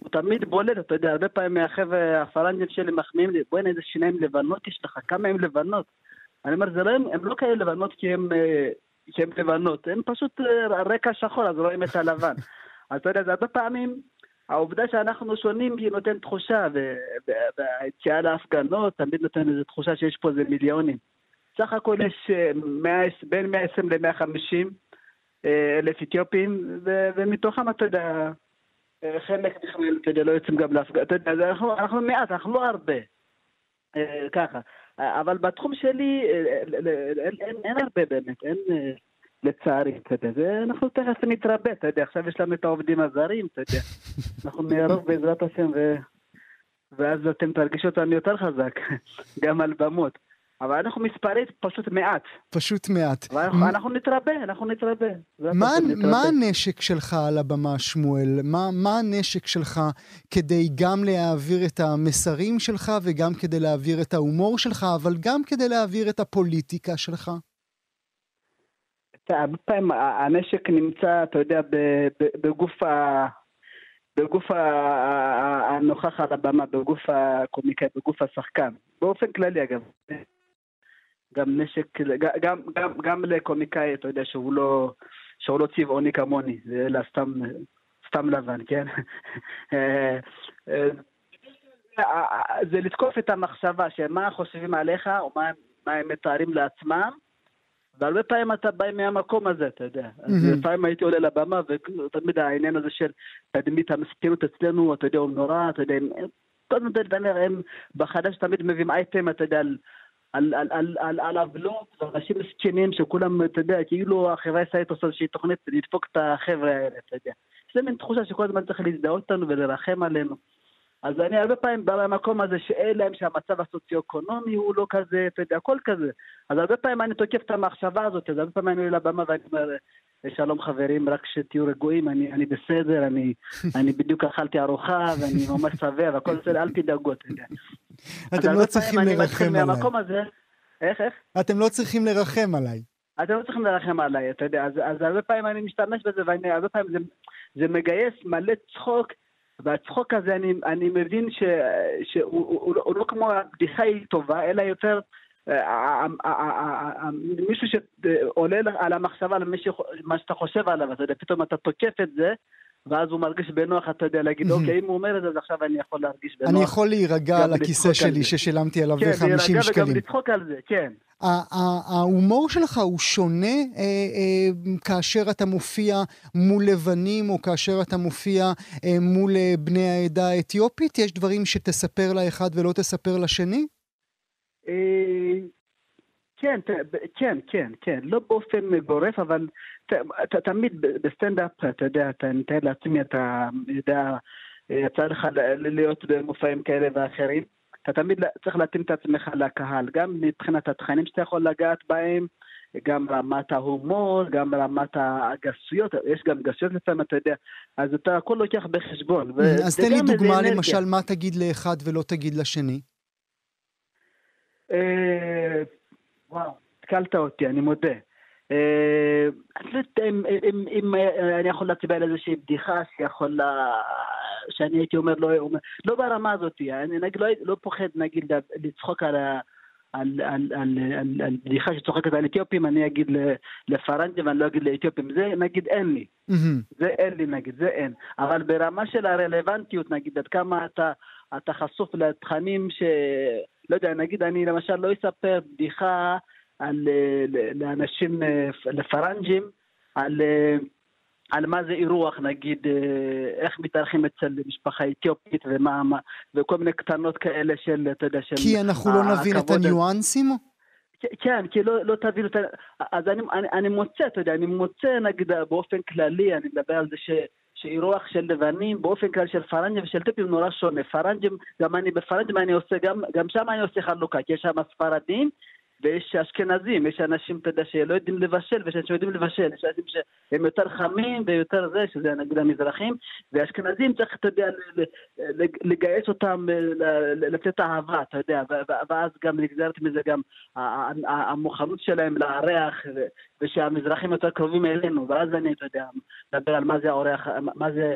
הוא תמיד בולט, אתה יודע, הרבה פעמים מהחבר'ה הפרנג'ים שלי מחמיאים לי, בואי איזה שיניים לבנות יש לך, כמה הם לבנות? אני אומר, הם לא כאלה לבנות כי הם לבנות, הם פשוט רקע שחור, אז רואים את הלבן. אז אתה יודע, זה הרבה פעמים, העובדה שאנחנו שונים היא נותנת תחושה, והיציאה להפגנות תמיד נותנת איזו תחושה שיש פה איזה מיליונים. סך הכל יש בין 120 ל-150 אלף אתיופים, ומתוכם, אתה יודע, חלק בכלל, אתה יודע, לא יוצאים גם להפגנות. אתה יודע, אנחנו מעט, אנחנו לא הרבה. ככה. אבל בתחום שלי אין הרבה באמת, אין... לצערי, אתה יודע, אנחנו תכף נתרבה, אתה יודע, עכשיו יש לנו את העובדים הזרים, אתה יודע, אנחנו נערוך בעזרת השם, ואז אתם תרגישו אותנו יותר חזק, גם על במות, אבל אנחנו מספרית פשוט מעט, אנחנו נתרבה. מה הנשק שלך על הבמה, שמואל? מה הנשק שלך כדי גם להעביר את המסרים שלך, וגם כדי להעביר את ההומור שלך, אבל גם כדי להעביר את הפוליטיקה שלך? הרבה פעמים הנשק נמצא, אתה יודע, בגוף הנוכח על הבמה, בגוף הקומיקאי, בגוף השחקן. באופן כללי, אגב. גם נשק, גם לקומיקאי, אתה יודע, שהוא לא צבעוני כמוני, אלא סתם לבן, כן? זה לתקוף את המחשבה, שמה חושבים עליך, או מה הם מתארים לעצמם, והרבה פעמים אתה בא מהמקום הזה, אתה יודע. אז פעמים הייתי עולה לבמה, ותמיד העניין הזה של תדמית המסכנות אצלנו, אתה יודע, הוא נורא, אתה יודע, כל מיני דנר, הם בחדש תמיד מביאים אייטם, אתה יודע, על הבלות, אנשים מסכנים שכולם, אתה יודע, כאילו החברה הישראלית עושה שהיא תוכנית לדפוק את החברה האלה, אתה יודע. זה מין תחושה שכל הזמן צריך להזדהות אותנו ולרחם עלינו. אז אני הרבה פעמים בא במקום הזה שאין להם שהמצב הסוציו-אקונומי הוא לא כזה, אתה יודע, הכל כזה. אז הרבה פעמים אני תוקף את המחשבה הזאת, אז הרבה פעמים אני עולה לבמה ואני אומר, שלום חברים, רק שתהיו רגועים, אני בסדר, אני בדיוק אכלתי ארוחה ואני ממש שבע, והכל בסדר, אל תדאגו, אתה יודע. אתם לא צריכים לרחם עליי. איך? אתם לא צריכים לרחם עליי. אתם לא צריכים לרחם עליי, אתה יודע. אז הרבה פעמים אני משתמש בזה, והרבה פעמים זה מגייס מלא צחוק, והצחוק הזה אני מבין שהוא לא כמו הבדיחה היא טובה, אלא יותר מישהו שעולה על המחשבה, על מה שאתה חושב עליו, אתה יודע, פתאום אתה תוקף את זה, ואז הוא מרגיש בנוח, אתה יודע, להגיד, אוקיי, אם הוא אומר את זה, אז עכשיו אני יכול להרגיש בנוח. אני יכול להירגע על הכיסא שלי ששילמתי עליו 50 שקלים. כן, וגם לצחוק על זה, כן. ההומור שלך הוא שונה כאשר אתה מופיע מול לבנים, או כאשר אתה מופיע מול בני העדה האתיופית? יש דברים שתספר לאחד ולא תספר לשני? כן, כן, כן, כן. לא באופן גורף, אבל תמיד בסטנדאפ, אתה יודע, אתה נתן לעצמי, אתה יודע, יצא לך להיות במופעים כאלה ואחרים. אתה תמיד צריך להתאים את עצמך לקהל, גם מבחינת התכנים שאתה יכול לגעת בהם, גם רמת ההומור, גם רמת הגסויות, יש גם גסויות לפעמים, אתה יודע, אז אתה הכל לוקח בחשבון. אז תן לי דוגמה, למשל, מה תגיד לאחד ולא תגיד לשני? וואו, תקלת אותי, אני מודה. אני לא יודע אם אני יכול להציבה על איזושהי בדיחה שיכולה... שאני הייתי אומר, לא ברמה הזאת, אני לא פוחד, נגיד, לצחוק על בדיחה שצוחקת על אתיופים, אני אגיד לפרנג'ים, אני לא אגיד לאתיופים, זה נגיד אין לי, זה אין לי נגיד, זה אין, אבל ברמה של הרלוונטיות, נגיד, עד כמה אתה חשוף לתכנים לא יודע, נגיד, אני למשל לא אספר בדיחה לאנשים, לפרנג'ים, על מה זה אירוח, נגיד, איך מתארחים אצל משפחה אתיופית, וכל מיני קטנות כאלה של, אתה יודע, של... כי אנחנו לא נבין את הניואנסים? כן, כי לא תבין את... אז אני מוצא, אתה יודע, אני מוצא, נגיד, באופן כללי, אני מדבר על זה שאירוח של לבנים, באופן כלל של פרנג'ים ושל טיפים נורא שונה. פרנג'ים, גם אני בפרנג'ים, אני עושה, גם שם אני עושה חלוקה, כי יש שם ספרדים, ויש אשכנזים, יש אנשים, אתה יודע, שלא יודעים לבשל, ויש אנשים שיודעים לבשל, יש אנשים שהם יותר חמים ויותר זה, שזה נגיד המזרחים, ואשכנזים צריך, אתה יודע, לגייס אותם, לתת אהבה, אתה יודע, ואז גם נגזרת מזה גם המוכנות שלהם לארח, ושהמזרחים יותר קרובים אלינו, ואז אני, אתה יודע, מדבר על מה זה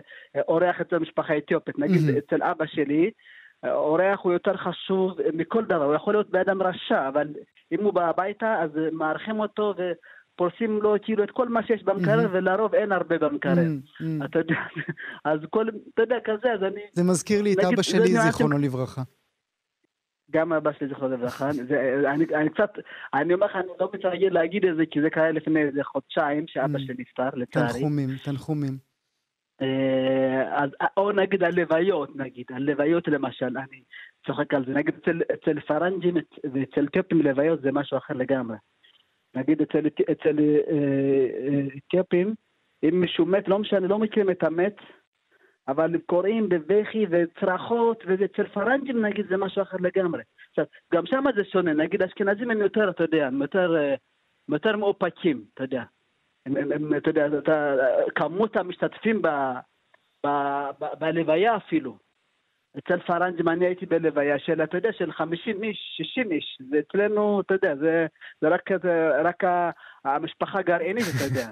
אורח אצל המשפחה האתיופית, נגיד אצל אבא שלי, אורח הוא יותר חשוב מכל דבר, הוא יכול להיות באדם רשע, אבל אם הוא בא הביתה, אז מערכים אותו ופורסים לו כאילו את כל מה שיש במקרב, ולרוב אין הרבה במקרב. אתה יודע, אז כל, אתה יודע, כזה, אז אני... זה מזכיר לי את אבא שלי, זיכרונו לברכה. גם אבא שלי זיכרונו לברכה. אני קצת, אני אומר לך, אני לא מתרגל להגיד את זה, כי זה קרה לפני איזה חודשיים, שאבא שלי נפטר, לצערי. תנחומים. או נגיד הלוויות, נגיד, הלוויות למשל, אני צוחק על זה, נגיד אצל פרנג'ים ואצל אתיופים לוויות זה משהו אחר לגמרי. נגיד אצל אתיופים, אם מישהו מת, לא משנה, לא מכירים את המת, אבל קוראים בבכי וצרחות, ואצל פרנג'ים נגיד זה משהו אחר לגמרי. עכשיו, גם שם זה שונה, נגיד אשכנזים הם יותר, אתה יודע, יותר מאופקים, אתה יודע. אתה יודע, כמות המשתתפים בלוויה אפילו, אצל פרנג'ים אני הייתי בלוויה של, אתה יודע, של 50 איש, 60 איש, זה אצלנו, אתה יודע, זה רק המשפחה הגרעינית, אתה יודע,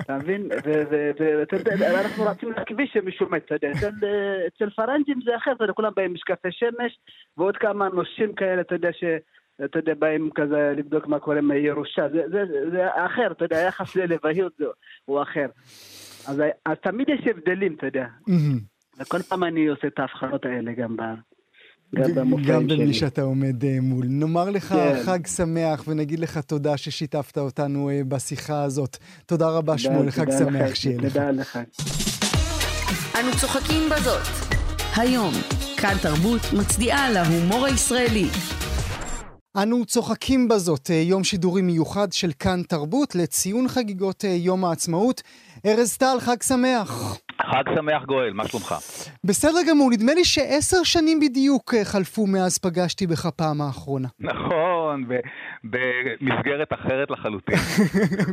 אתה מבין? ואנחנו רצים לכביש משומש, אתה יודע, אצל פרנג'ים זה אחר, כולם באים משקפי שמש, ועוד כמה נושים כאלה, אתה יודע, באים כזה לבדוק מה קורה מהירושה, זה אחר, אתה יודע, היחס ללוויות הוא אחר. אז תמיד יש הבדלים, אתה יודע. וכל פעם אני עושה את ההבחנות האלה גם במופעים שלי. גם במי שאתה עומד מול. נאמר לך חג שמח ונגיד לך תודה ששיתפת אותנו בשיחה הזאת. תודה רבה שמואל, חג שמח שיהיה לך. תודה לך. אנו צוחקים בזאת. היום, כאן תרבות מצדיעה להומור הישראלי. אנו צוחקים בזאת, יום שידורי מיוחד של כאן תרבות לציון חגיגות יום העצמאות. ארז טל, חג שמח. חג שמח גואל, מה שלומך? בסדר גמור, נדמה לי ש10 שנים בדיוק חלפו מאז פגשתי בך פעם האחרונה. נכון, במסגרת אחרת לחלוטין.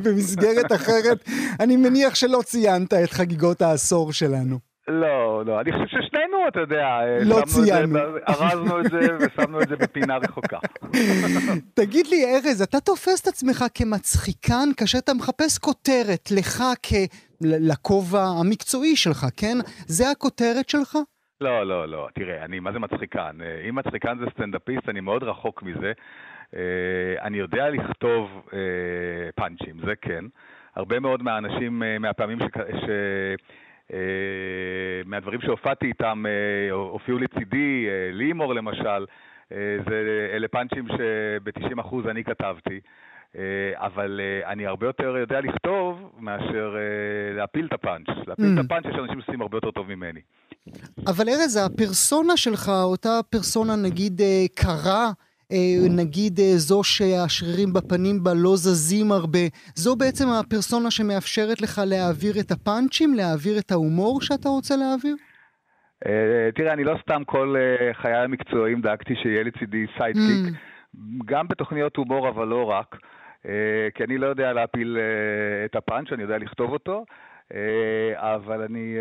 במסגרת אחרת, אני מניח שלא ציינת את חגיגות העשור שלנו. לא, אני חושב ששנינו, אתה יודע, לא ציינו. ארזנו את זה ושמנו את זה בפינה רחוקה. תגיד לי, ארז, אתה תופס את עצמך כמצחיקן כאשר אתה מחפש כותרת לך לכובע המקצועי שלך, כן? זה הכותרת שלך? לא, תראה, אני, מה זה מצחיקן? אם מצחיקן זה סטנדאפיסט, אני מאוד רחוק מזה. אני יודע לכתוב פאנצ'ים, זה כן. הרבה מאוד מהאנשים, מהפעמים מהדברים שהופעתי איתם, הופיעו לצידי, לימור למשל, אלה פאנצ'ים שב-90% אני כתבתי, אבל אני הרבה יותר יודע לכתוב מאשר להפיל את הפאנץ'. להפיל את הפאנץ' יש אנשים שעושים הרבה יותר טוב ממני. אבל ארז, הפרסונה שלך, אותה פרסונה נגיד קרה, נגיד זו שהשרירים בפנים בה לא זזים הרבה, זו בעצם הפרסונה שמאפשרת לך להעביר את הפאנצ'ים, להעביר את ההומור שאתה רוצה להעביר? תראה, אני לא סתם כל חיי המקצועיים דאגתי שיהיה לצידי סיידקיק, גם בתוכניות הומור אבל לא רק, כי אני לא יודע להפיל את הפאנץ', אני יודע לכתוב אותו, אבל אני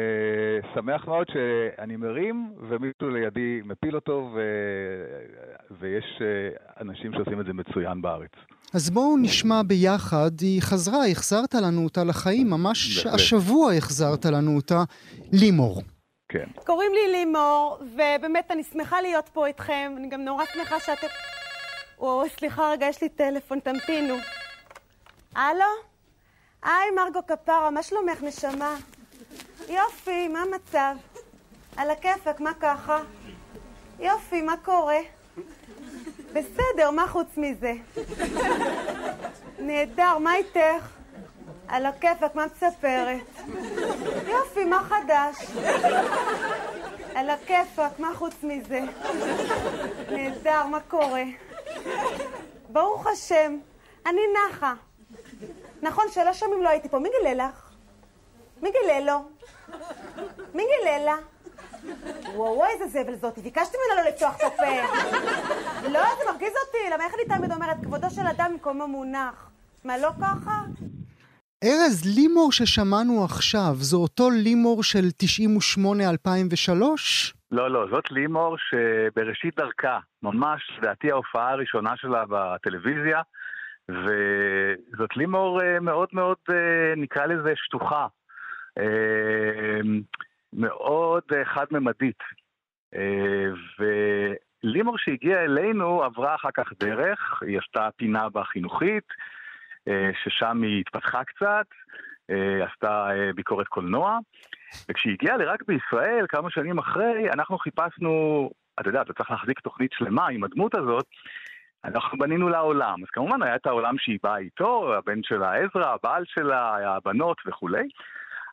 שמח מאוד שאני מרים ומישהו לידי מפיל אותו, ויש אנשים שעושים את זה מצוין בארץ. אז בואו נשמע ביחד, היא חזרה, החזרת לנו אותה לחיים, ממש השבוע החזרת לנו אותה, לימור. כן. קוראים לי לימור, ובאמת אני שמחה להיות פה איתכם, אני גם נורא שמחה שאתם... סליחה רגע, יש לי טלפון, תמתינו. הלו? היי מרגו קפרה, מה שלומך נשמה? יופי, מה המצב? על הכיפק, מה ככה? יופי, מה קורה? בסדר, מה חוץ מזה? נהדר, מה איתך? על הכיפק, מה מספרת? יופי, מה חדש? על הכיפק, מה חוץ מזה? נהדר, מה קורה? ברוך השם, אני נחה. נכון, 3 ימים לא הייתי פה. מי גילה לך? מי גילה לו? מי גילה לה? וואו, איזה זבל זאת. ביקשתי ממנה לא לפתוח את הפה. לא, זה מרגיז אותי. למה איך אני תמיד אומרת? כבודו של אדם מקום המונח. מה, לא ככה? ארז, לימור ששמענו עכשיו, זו אותו לימור של 98-2003? לא, זאת לימור שבראשית דרכה, ממש, דעתי ההופעה הראשונה שלה בטלוויזיה, וזאת לימור מאוד מאוד, נקרא לזה, שטוחה, מאוד חד-ממדית, ולימור שהגיעה אלינו עברה אחר כך דרך, היא עשתה פינה בחינוכית, ששם היא התפתחה קצת, עשתה ביקורת קולנוע, וכשהיא הגיעה לרק בישראל כמה שנים אחרי, אנחנו חיפשנו, אתה יודע, אתה צריך להחזיק תוכנית שלמה עם הדמות הזאת, אנחנו בנינו לעולם, אז כמובן היה את העולם שהיא באה איתו, הבן שלה עזרא, הבעל שלה, הבנות וכולי,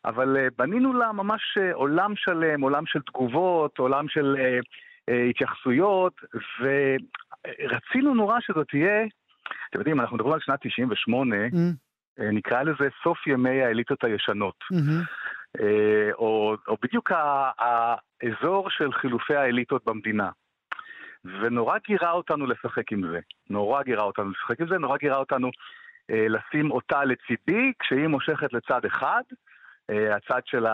אבל בנינו לה ממש עולם שלם, עולם של תגובות, עולם של התייחסויות, ורצינו נורא שזאת תהיה, אתם יודעים, אנחנו מדברים על שנת 98, נקרא לזה סוף ימי האליטות הישנות, או בדיוק האזור של חילופי האליטות במדינה. ונורא גירה אותנו לשחק עם זה. נורא גירה אותנו לשים אותה לצידי, כשהיא מושכת לצד אחד, הצד של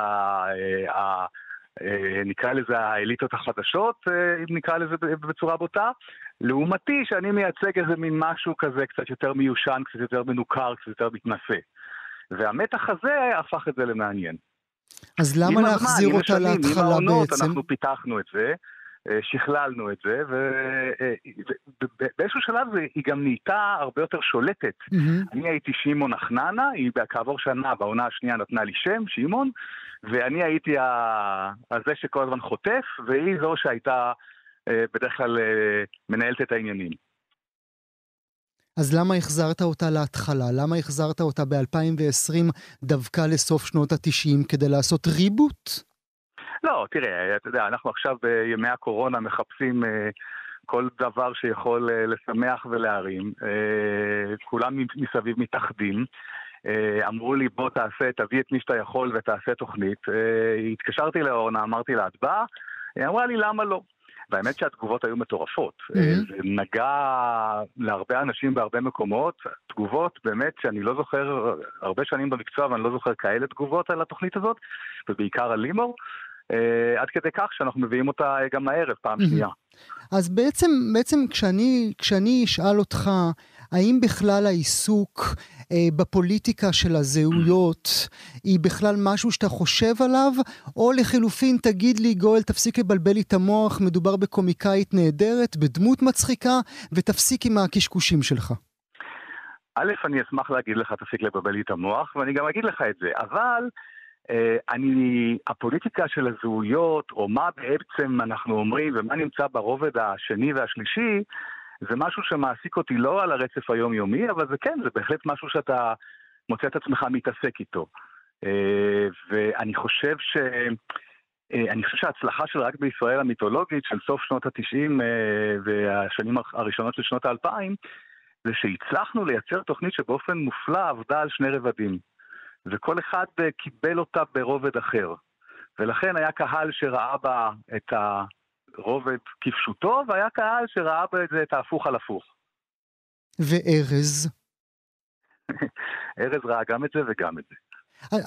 נקרא לזה האליטות החדשות, נקרא לזה בצורה בוטה, לעומתי שאני מייצג איזה מין משהו כזה קצת יותר מיושן, קצת יותר מנוכר, קצת יותר מתנשא. והמתח הזה הפך את זה למעניין. אז למה להחזיר אותה להתחלה בעצם? עם העונות אנחנו פיתחנו את זה, שכללנו את זה, ובאיזשהו שלב היא גם נהייתה הרבה יותר שולטת. אני הייתי שימון החננה, היא כעבור שנה, בעונה השנייה נתנה לי שם, שימון, ואני הייתי הזה שכל הזמן חוטף, והיא זו שהייתה בדרך כלל מנהלת את העניינים. אז למה החזרת אותה להתחלה? למה החזרת אותה ב-2020 דווקא לסוף שנות ה-90 כדי לעשות ריבוט? לא, תראה, אתה יודע, אנחנו עכשיו בימי הקורונה מחפשים כל דבר שיכול לשמח ולהרים. כולם מסביב מתאחדים. אמרו לי, בוא תעשה, תביא את מי שאתה יכול ותעשה תוכנית. התקשרתי לאורנה, אמרתי לה, את באה? היא אמרה לי, למה לא? והאמת שהתגובות היו מטורפות. זה נגע להרבה אנשים בהרבה מקומות. תגובות באמת שאני לא זוכר, הרבה שנים במקצוע, ואני לא זוכר כאלה תגובות על התוכנית הזאת, ובעיקר על לימור. עד כדי כך שאנחנו מביאים אותה גם לערב פעם שנייה. אז בעצם כשאני אשאל אותך, האם בכלל העיסוק בפוליטיקה של הזהויות היא בכלל משהו שאתה חושב עליו, או לחילופין תגיד לי, גואל, תפסיק לבלבל לי את המוח, מדובר בקומיקאית נהדרת, בדמות מצחיקה, ותפסיק עם הקשקושים שלך? א', אני אשמח להגיד לך, תפסיק לבלבל לי את המוח, ואני גם אגיד לך את זה, אבל הפוליטיקה של הזהויות, או מה בעצם אנחנו אומרים, ומה נמצא ברובד השני והשלישי, זה משהו שמעסיק אותי לא על הרצף היומיומי, אבל זה כן, זה בהחלט משהו שאתה מוצא את עצמך מתעסק איתו. ואני חושב שההצלחה של רק בישראל המיתולוגית של סוף שנות ה-90 והשנים הראשונות של שנות ה-2000, זה שהצלחנו לייצר תוכנית שבאופן מופלא עבדה על שני רבדים. וכל אחד קיבל אותה ברובד אחר. ולכן היה קהל שראה בה את הרובד כפשוטו, והיה קהל שראה בה את זה את ההפוך על הפוך. וארז? ארז ראה גם את זה וגם את זה.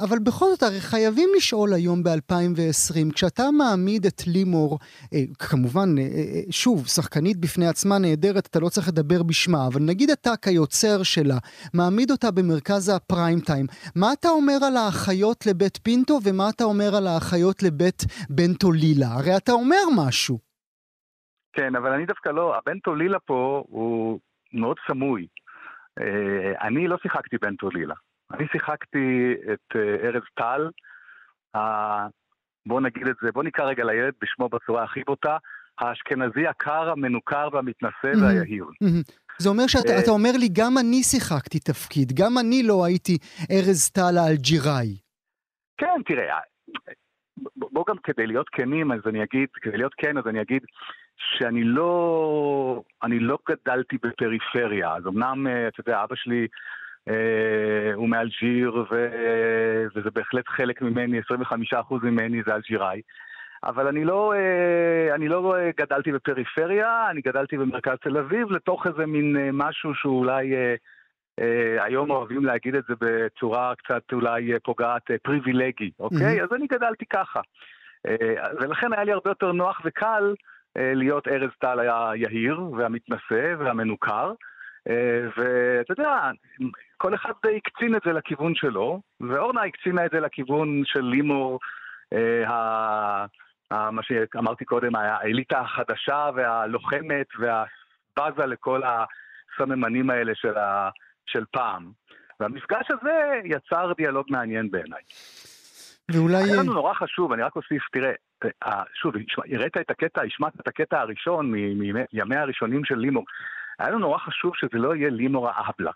אבל בכל זאת, הרי חייבים לשאול היום ב-2020, כשאתה מעמיד את לימור, כמובן, שוב, שחקנית בפני עצמה נהדרת, אתה לא צריך לדבר בשמה, אבל נגיד אתה כיוצר שלה, מעמיד אותה במרכז הפריים טיים, מה אתה אומר על האחיות לבית פינטו, ומה אתה אומר על האחיות לבית בן תולילה? הרי אתה אומר משהו. כן, אבל אני דווקא לא, הבן תולילה פה הוא מאוד סמוי. אני לא שיחקתי בן תולילה. אני שיחקתי את ארז טל, בוא נגיד את זה, בוא נקרא רגע לילד בשמו בצורה הכי בוטה, האשכנזי הקר, המנוכר והמתנשא והיהיר. זה אומר שאתה אומר לי, גם אני שיחקתי תפקיד, גם אני לא הייתי ארז טל האלג'יראי. כן, תראה, בוא גם כדי להיות כנים, אז אני אגיד, כדי להיות כן, אז אני אגיד, שאני לא גדלתי בפריפריה, אז אמנם, אתה יודע, אבא שלי הוא מאלג'יר, וזה בהחלט חלק ממני, 25% ממני זה אלג'יראי, אבל אני לא גדלתי בפריפריה, אני גדלתי במרכז תל אביב, לתוך איזה מין משהו שאולי, היום אוהבים להגיד את זה בצורה קצת אולי פוגעת, פריבילגי, אוקיי? אז אני גדלתי ככה, ולכן היה לי הרבה יותר נוח וקל להיות ארז טל היהיר והמתנשא והמנוכר, ואתה יודע, כל אחד הקצין את זה לכיוון שלו, ואורנה הקצינה את זה לכיוון של לימור, מה שאמרתי קודם, האליטה החדשה והלוחמת והבאזה לכל הסממנים האלה של פעם. והמפגש הזה יצר דיאלוג מעניין בעיניי. היה לנו נורא חשוב, אני רק אוסיף, תראה, שוב, השמעת את הקטע הראשון מימיה הראשונים של לימור, היה לנו נורא חשוב שזה לא יהיה לימור האבלה,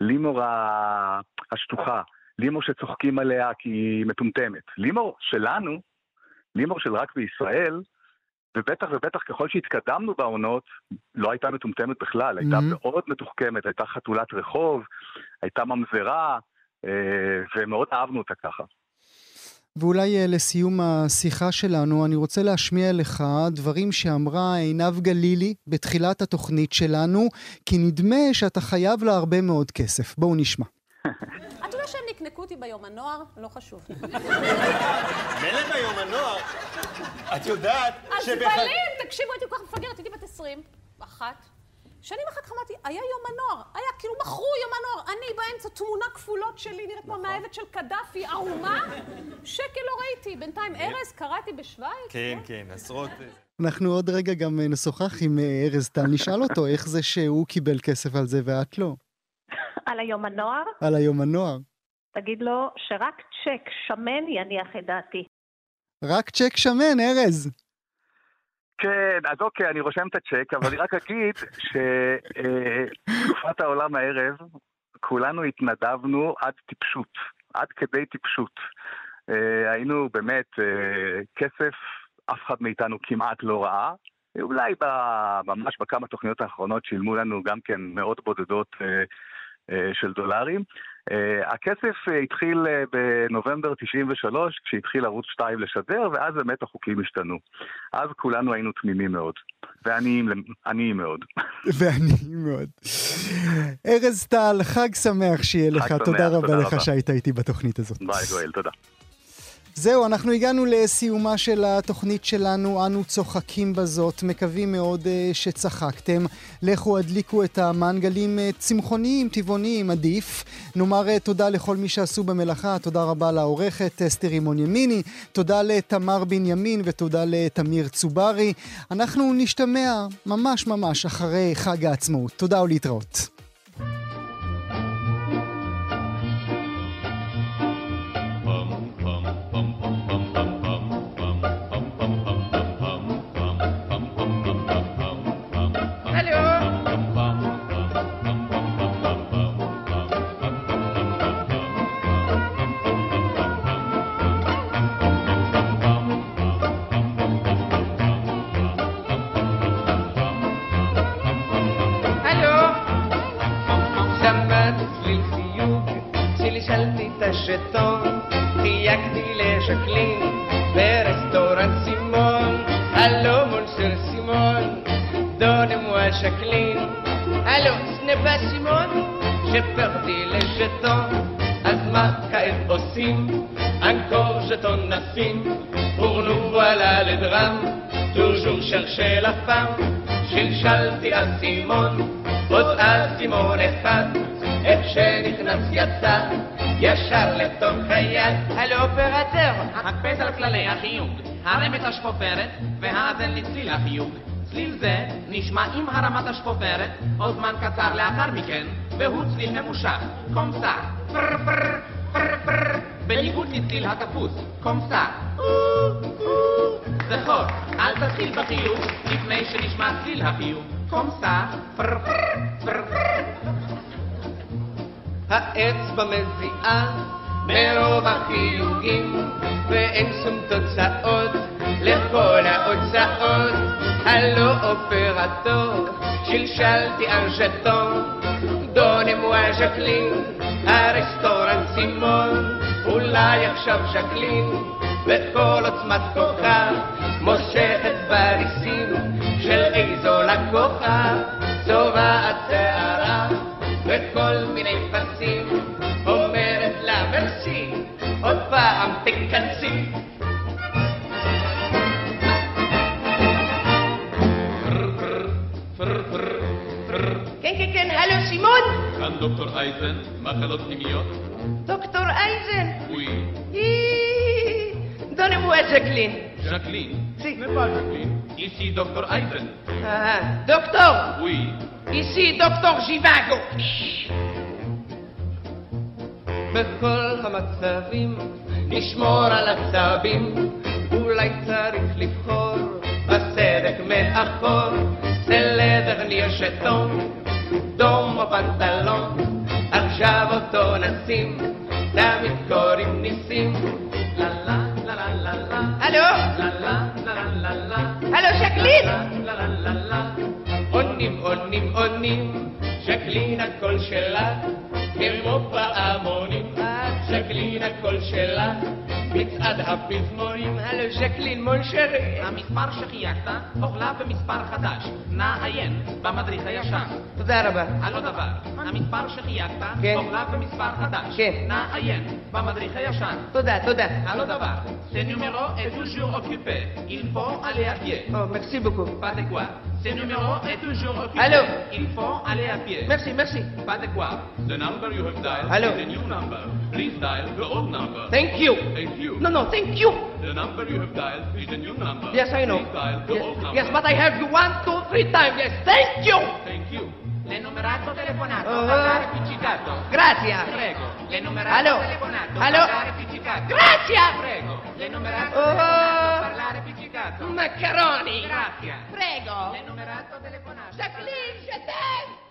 לימור השטוחה, לימור שצוחקים עליה כי היא מטומטמת. לימור שלנו, לימור של רק בישראל, ובטח ובטח ככל שהתקדמנו בעונות, לא הייתה מטומטמת בכלל, הייתה מאוד מתוחכמת, הייתה חתולת רחוב, הייתה ממזרה, ומאוד אהבנו אותה ככה. ואולי לסיום השיחה שלנו, אני רוצה להשמיע לך דברים שאמרה עינב גלילי בתחילת התוכנית שלנו, כי נדמה שאתה חייב לה הרבה מאוד כסף. בואו נשמע. את יודעת העיקר שהם נקנקו אותי ביום הנוער, לא חשוב. מילא ביום הנוער, את יודעת שבחד... אז בלים, תקשיבו, הייתי כל כך מפגרת, הייתי בת 21. שנים אחר כך אמרתי, היה יום הנוער, היה כאילו בחרו יום הנוער, אני באמצע תמונה כפולות שלי, נראית כמו מהאבת של קדאפי, ערומה, שקל לא ראיתי, בינתיים ארז, קראתי בשוויץ. כן, כן, עשרות... אנחנו עוד רגע גם נשוחח עם ארז טל, נשאל אותו איך זה שהוא קיבל כסף על זה ואת לא. על היום הנוער? על היום הנוער. תגיד לו שרק צ'ק שמן יניח את דעתי. רק צ'ק שמן, ארז. כן, אז אוקיי, אני רושם את הצ'ק, אבל אני רק אגיד שתקופת העולם הערב, כולנו התנדבנו עד טיפשות, עד כדי טיפשות. היינו באמת כסף, אף אחד מאיתנו כמעט לא ראה, אולי ממש בכמה תוכניות האחרונות שילמו לנו גם כן מאות בודדות של דולרים. הכסף התחיל בנובמבר 93 כשהתחיל ערוץ 2 לשדר, ואז באמת החוקים השתנו. אז כולנו היינו תמימים מאוד, ועניים מאוד. ועניים מאוד. ארז טל, חג שמח שיהיה לך, תודה רבה לך שהיית איתי בתוכנית הזאת. ביי גואל, תודה. זהו, אנחנו הגענו לסיומה של התוכנית שלנו, אנו צוחקים בזאת, מקווים מאוד שצחקתם. לכו הדליקו את המנגלים צמחוניים, טבעוניים, עדיף. נאמר תודה לכל מי שעשו במלאכה, תודה רבה לעורכת אסתי ימיני, תודה לתמר בנימין ותודה לתמיר צוברי. אנחנו נשתמע ממש ממש אחרי חג העצמאות. תודה ולהתראות. שטוב, חייגתי לשקלין ברסטורנט סימון. הלו מונסר סימון, דונמו השקלין. הלו, סנפה סימון, שפרתי לשטון. אז מה כעת עושים? אנקור שטון נשים, פורנו וואלה לדרם, תוז'ור שרשה לפעם. שלשלתי הסימון, עוד הסימון אחד, איך שנכנס יצא ישר לתום חייל. הלאופרטר, הקפץ על כללי החיוג, הרם את השפופרת והאזן לצליל החיוג. צליל זה נשמע עם הרמת השפופרת או זמן קצר לאחר מכן, והוא צליל ממושך, קומסה, פר פר פר פר, בניגוד לצליל הקפוץ, קומסה, זכור, אל תתחיל בחיוג לפני שנשמע צליל החיוג, קומסה, פר פר פר פר. האצבע מזיעה מרוב החיוגים, ואין שום תוצאות לכל ההוצאות. הלו אופרטור, שלשלתי על ז'טון, דונמו השקלין, הרסטורנט סימון. אולי עכשיו שקלין בכל עוצמת כוחה, מושכת בריסים של איזו לקוחה, צובעת שערה וכל מיני פסים, אומרת לה מרסי, עוד פעם תכנסי. כן, כן, כן, הלו, סימון? כאן דוקטור אייזן, מחלות פנימיות. דוקטור אייזן? אוי. דונמו את ז'קלין. ז'קלין? סי. נפה ז'קלין? איסי דוקטור אייזן. דוקטור? אוי. איסי דוקטור ז'יוואגו. בכל המצבים נשמור על הצבים, אולי צריך לבחור בסדק מאחור. סלדר נרשתום, דום או פנטלון, עכשיו אותו נשים, תמיד קוראים ניסים. לה לה לה לה לה לה. הלו? לה לה לה לה לה. הלו שקלין? לה לה לה לה. עונים, עונים, עונים, שקלין הקול שלה, כמו פעמונים, שקלין הקול שלה, מצעד הפזמורים על ז'קלין מונשרי. המספר שחייגת הוחלף במספר חדש. נא עיין במדריך הישן. תודה רבה. על עוד דבר. המספר שחייגת הוחלף במספר חדש. נא עיין במדריך הישן. תודה, תודה. על עוד דבר. זה נומרו est toujours occupé. Il faut aller à pied. Oh, merci beaucoup. Pas de quoi. Ce numéro est toujours occupé. Allô. Il faut aller à pied. Merci, merci. Pas de quoi. The number you have dialed is a new number. Please dial the old number. Thank you. Thank you. No, no, thank you. The number you have dialed is a new number. Yes, I know. Please dial the old number. Yes, but I have you 1, 2, 3 times. Yes, thank you. Thank you. L'enumerato telefonato appare appiccicato. Grazie. Prego. L'enumerato telefonato appare appiccicato. Grazie. Prego. L'enumerato telefonato parlare appiccicato. Maccheroni. Grazie. Prego. L'enumerato telefonato. Jacqueline, je t'aime.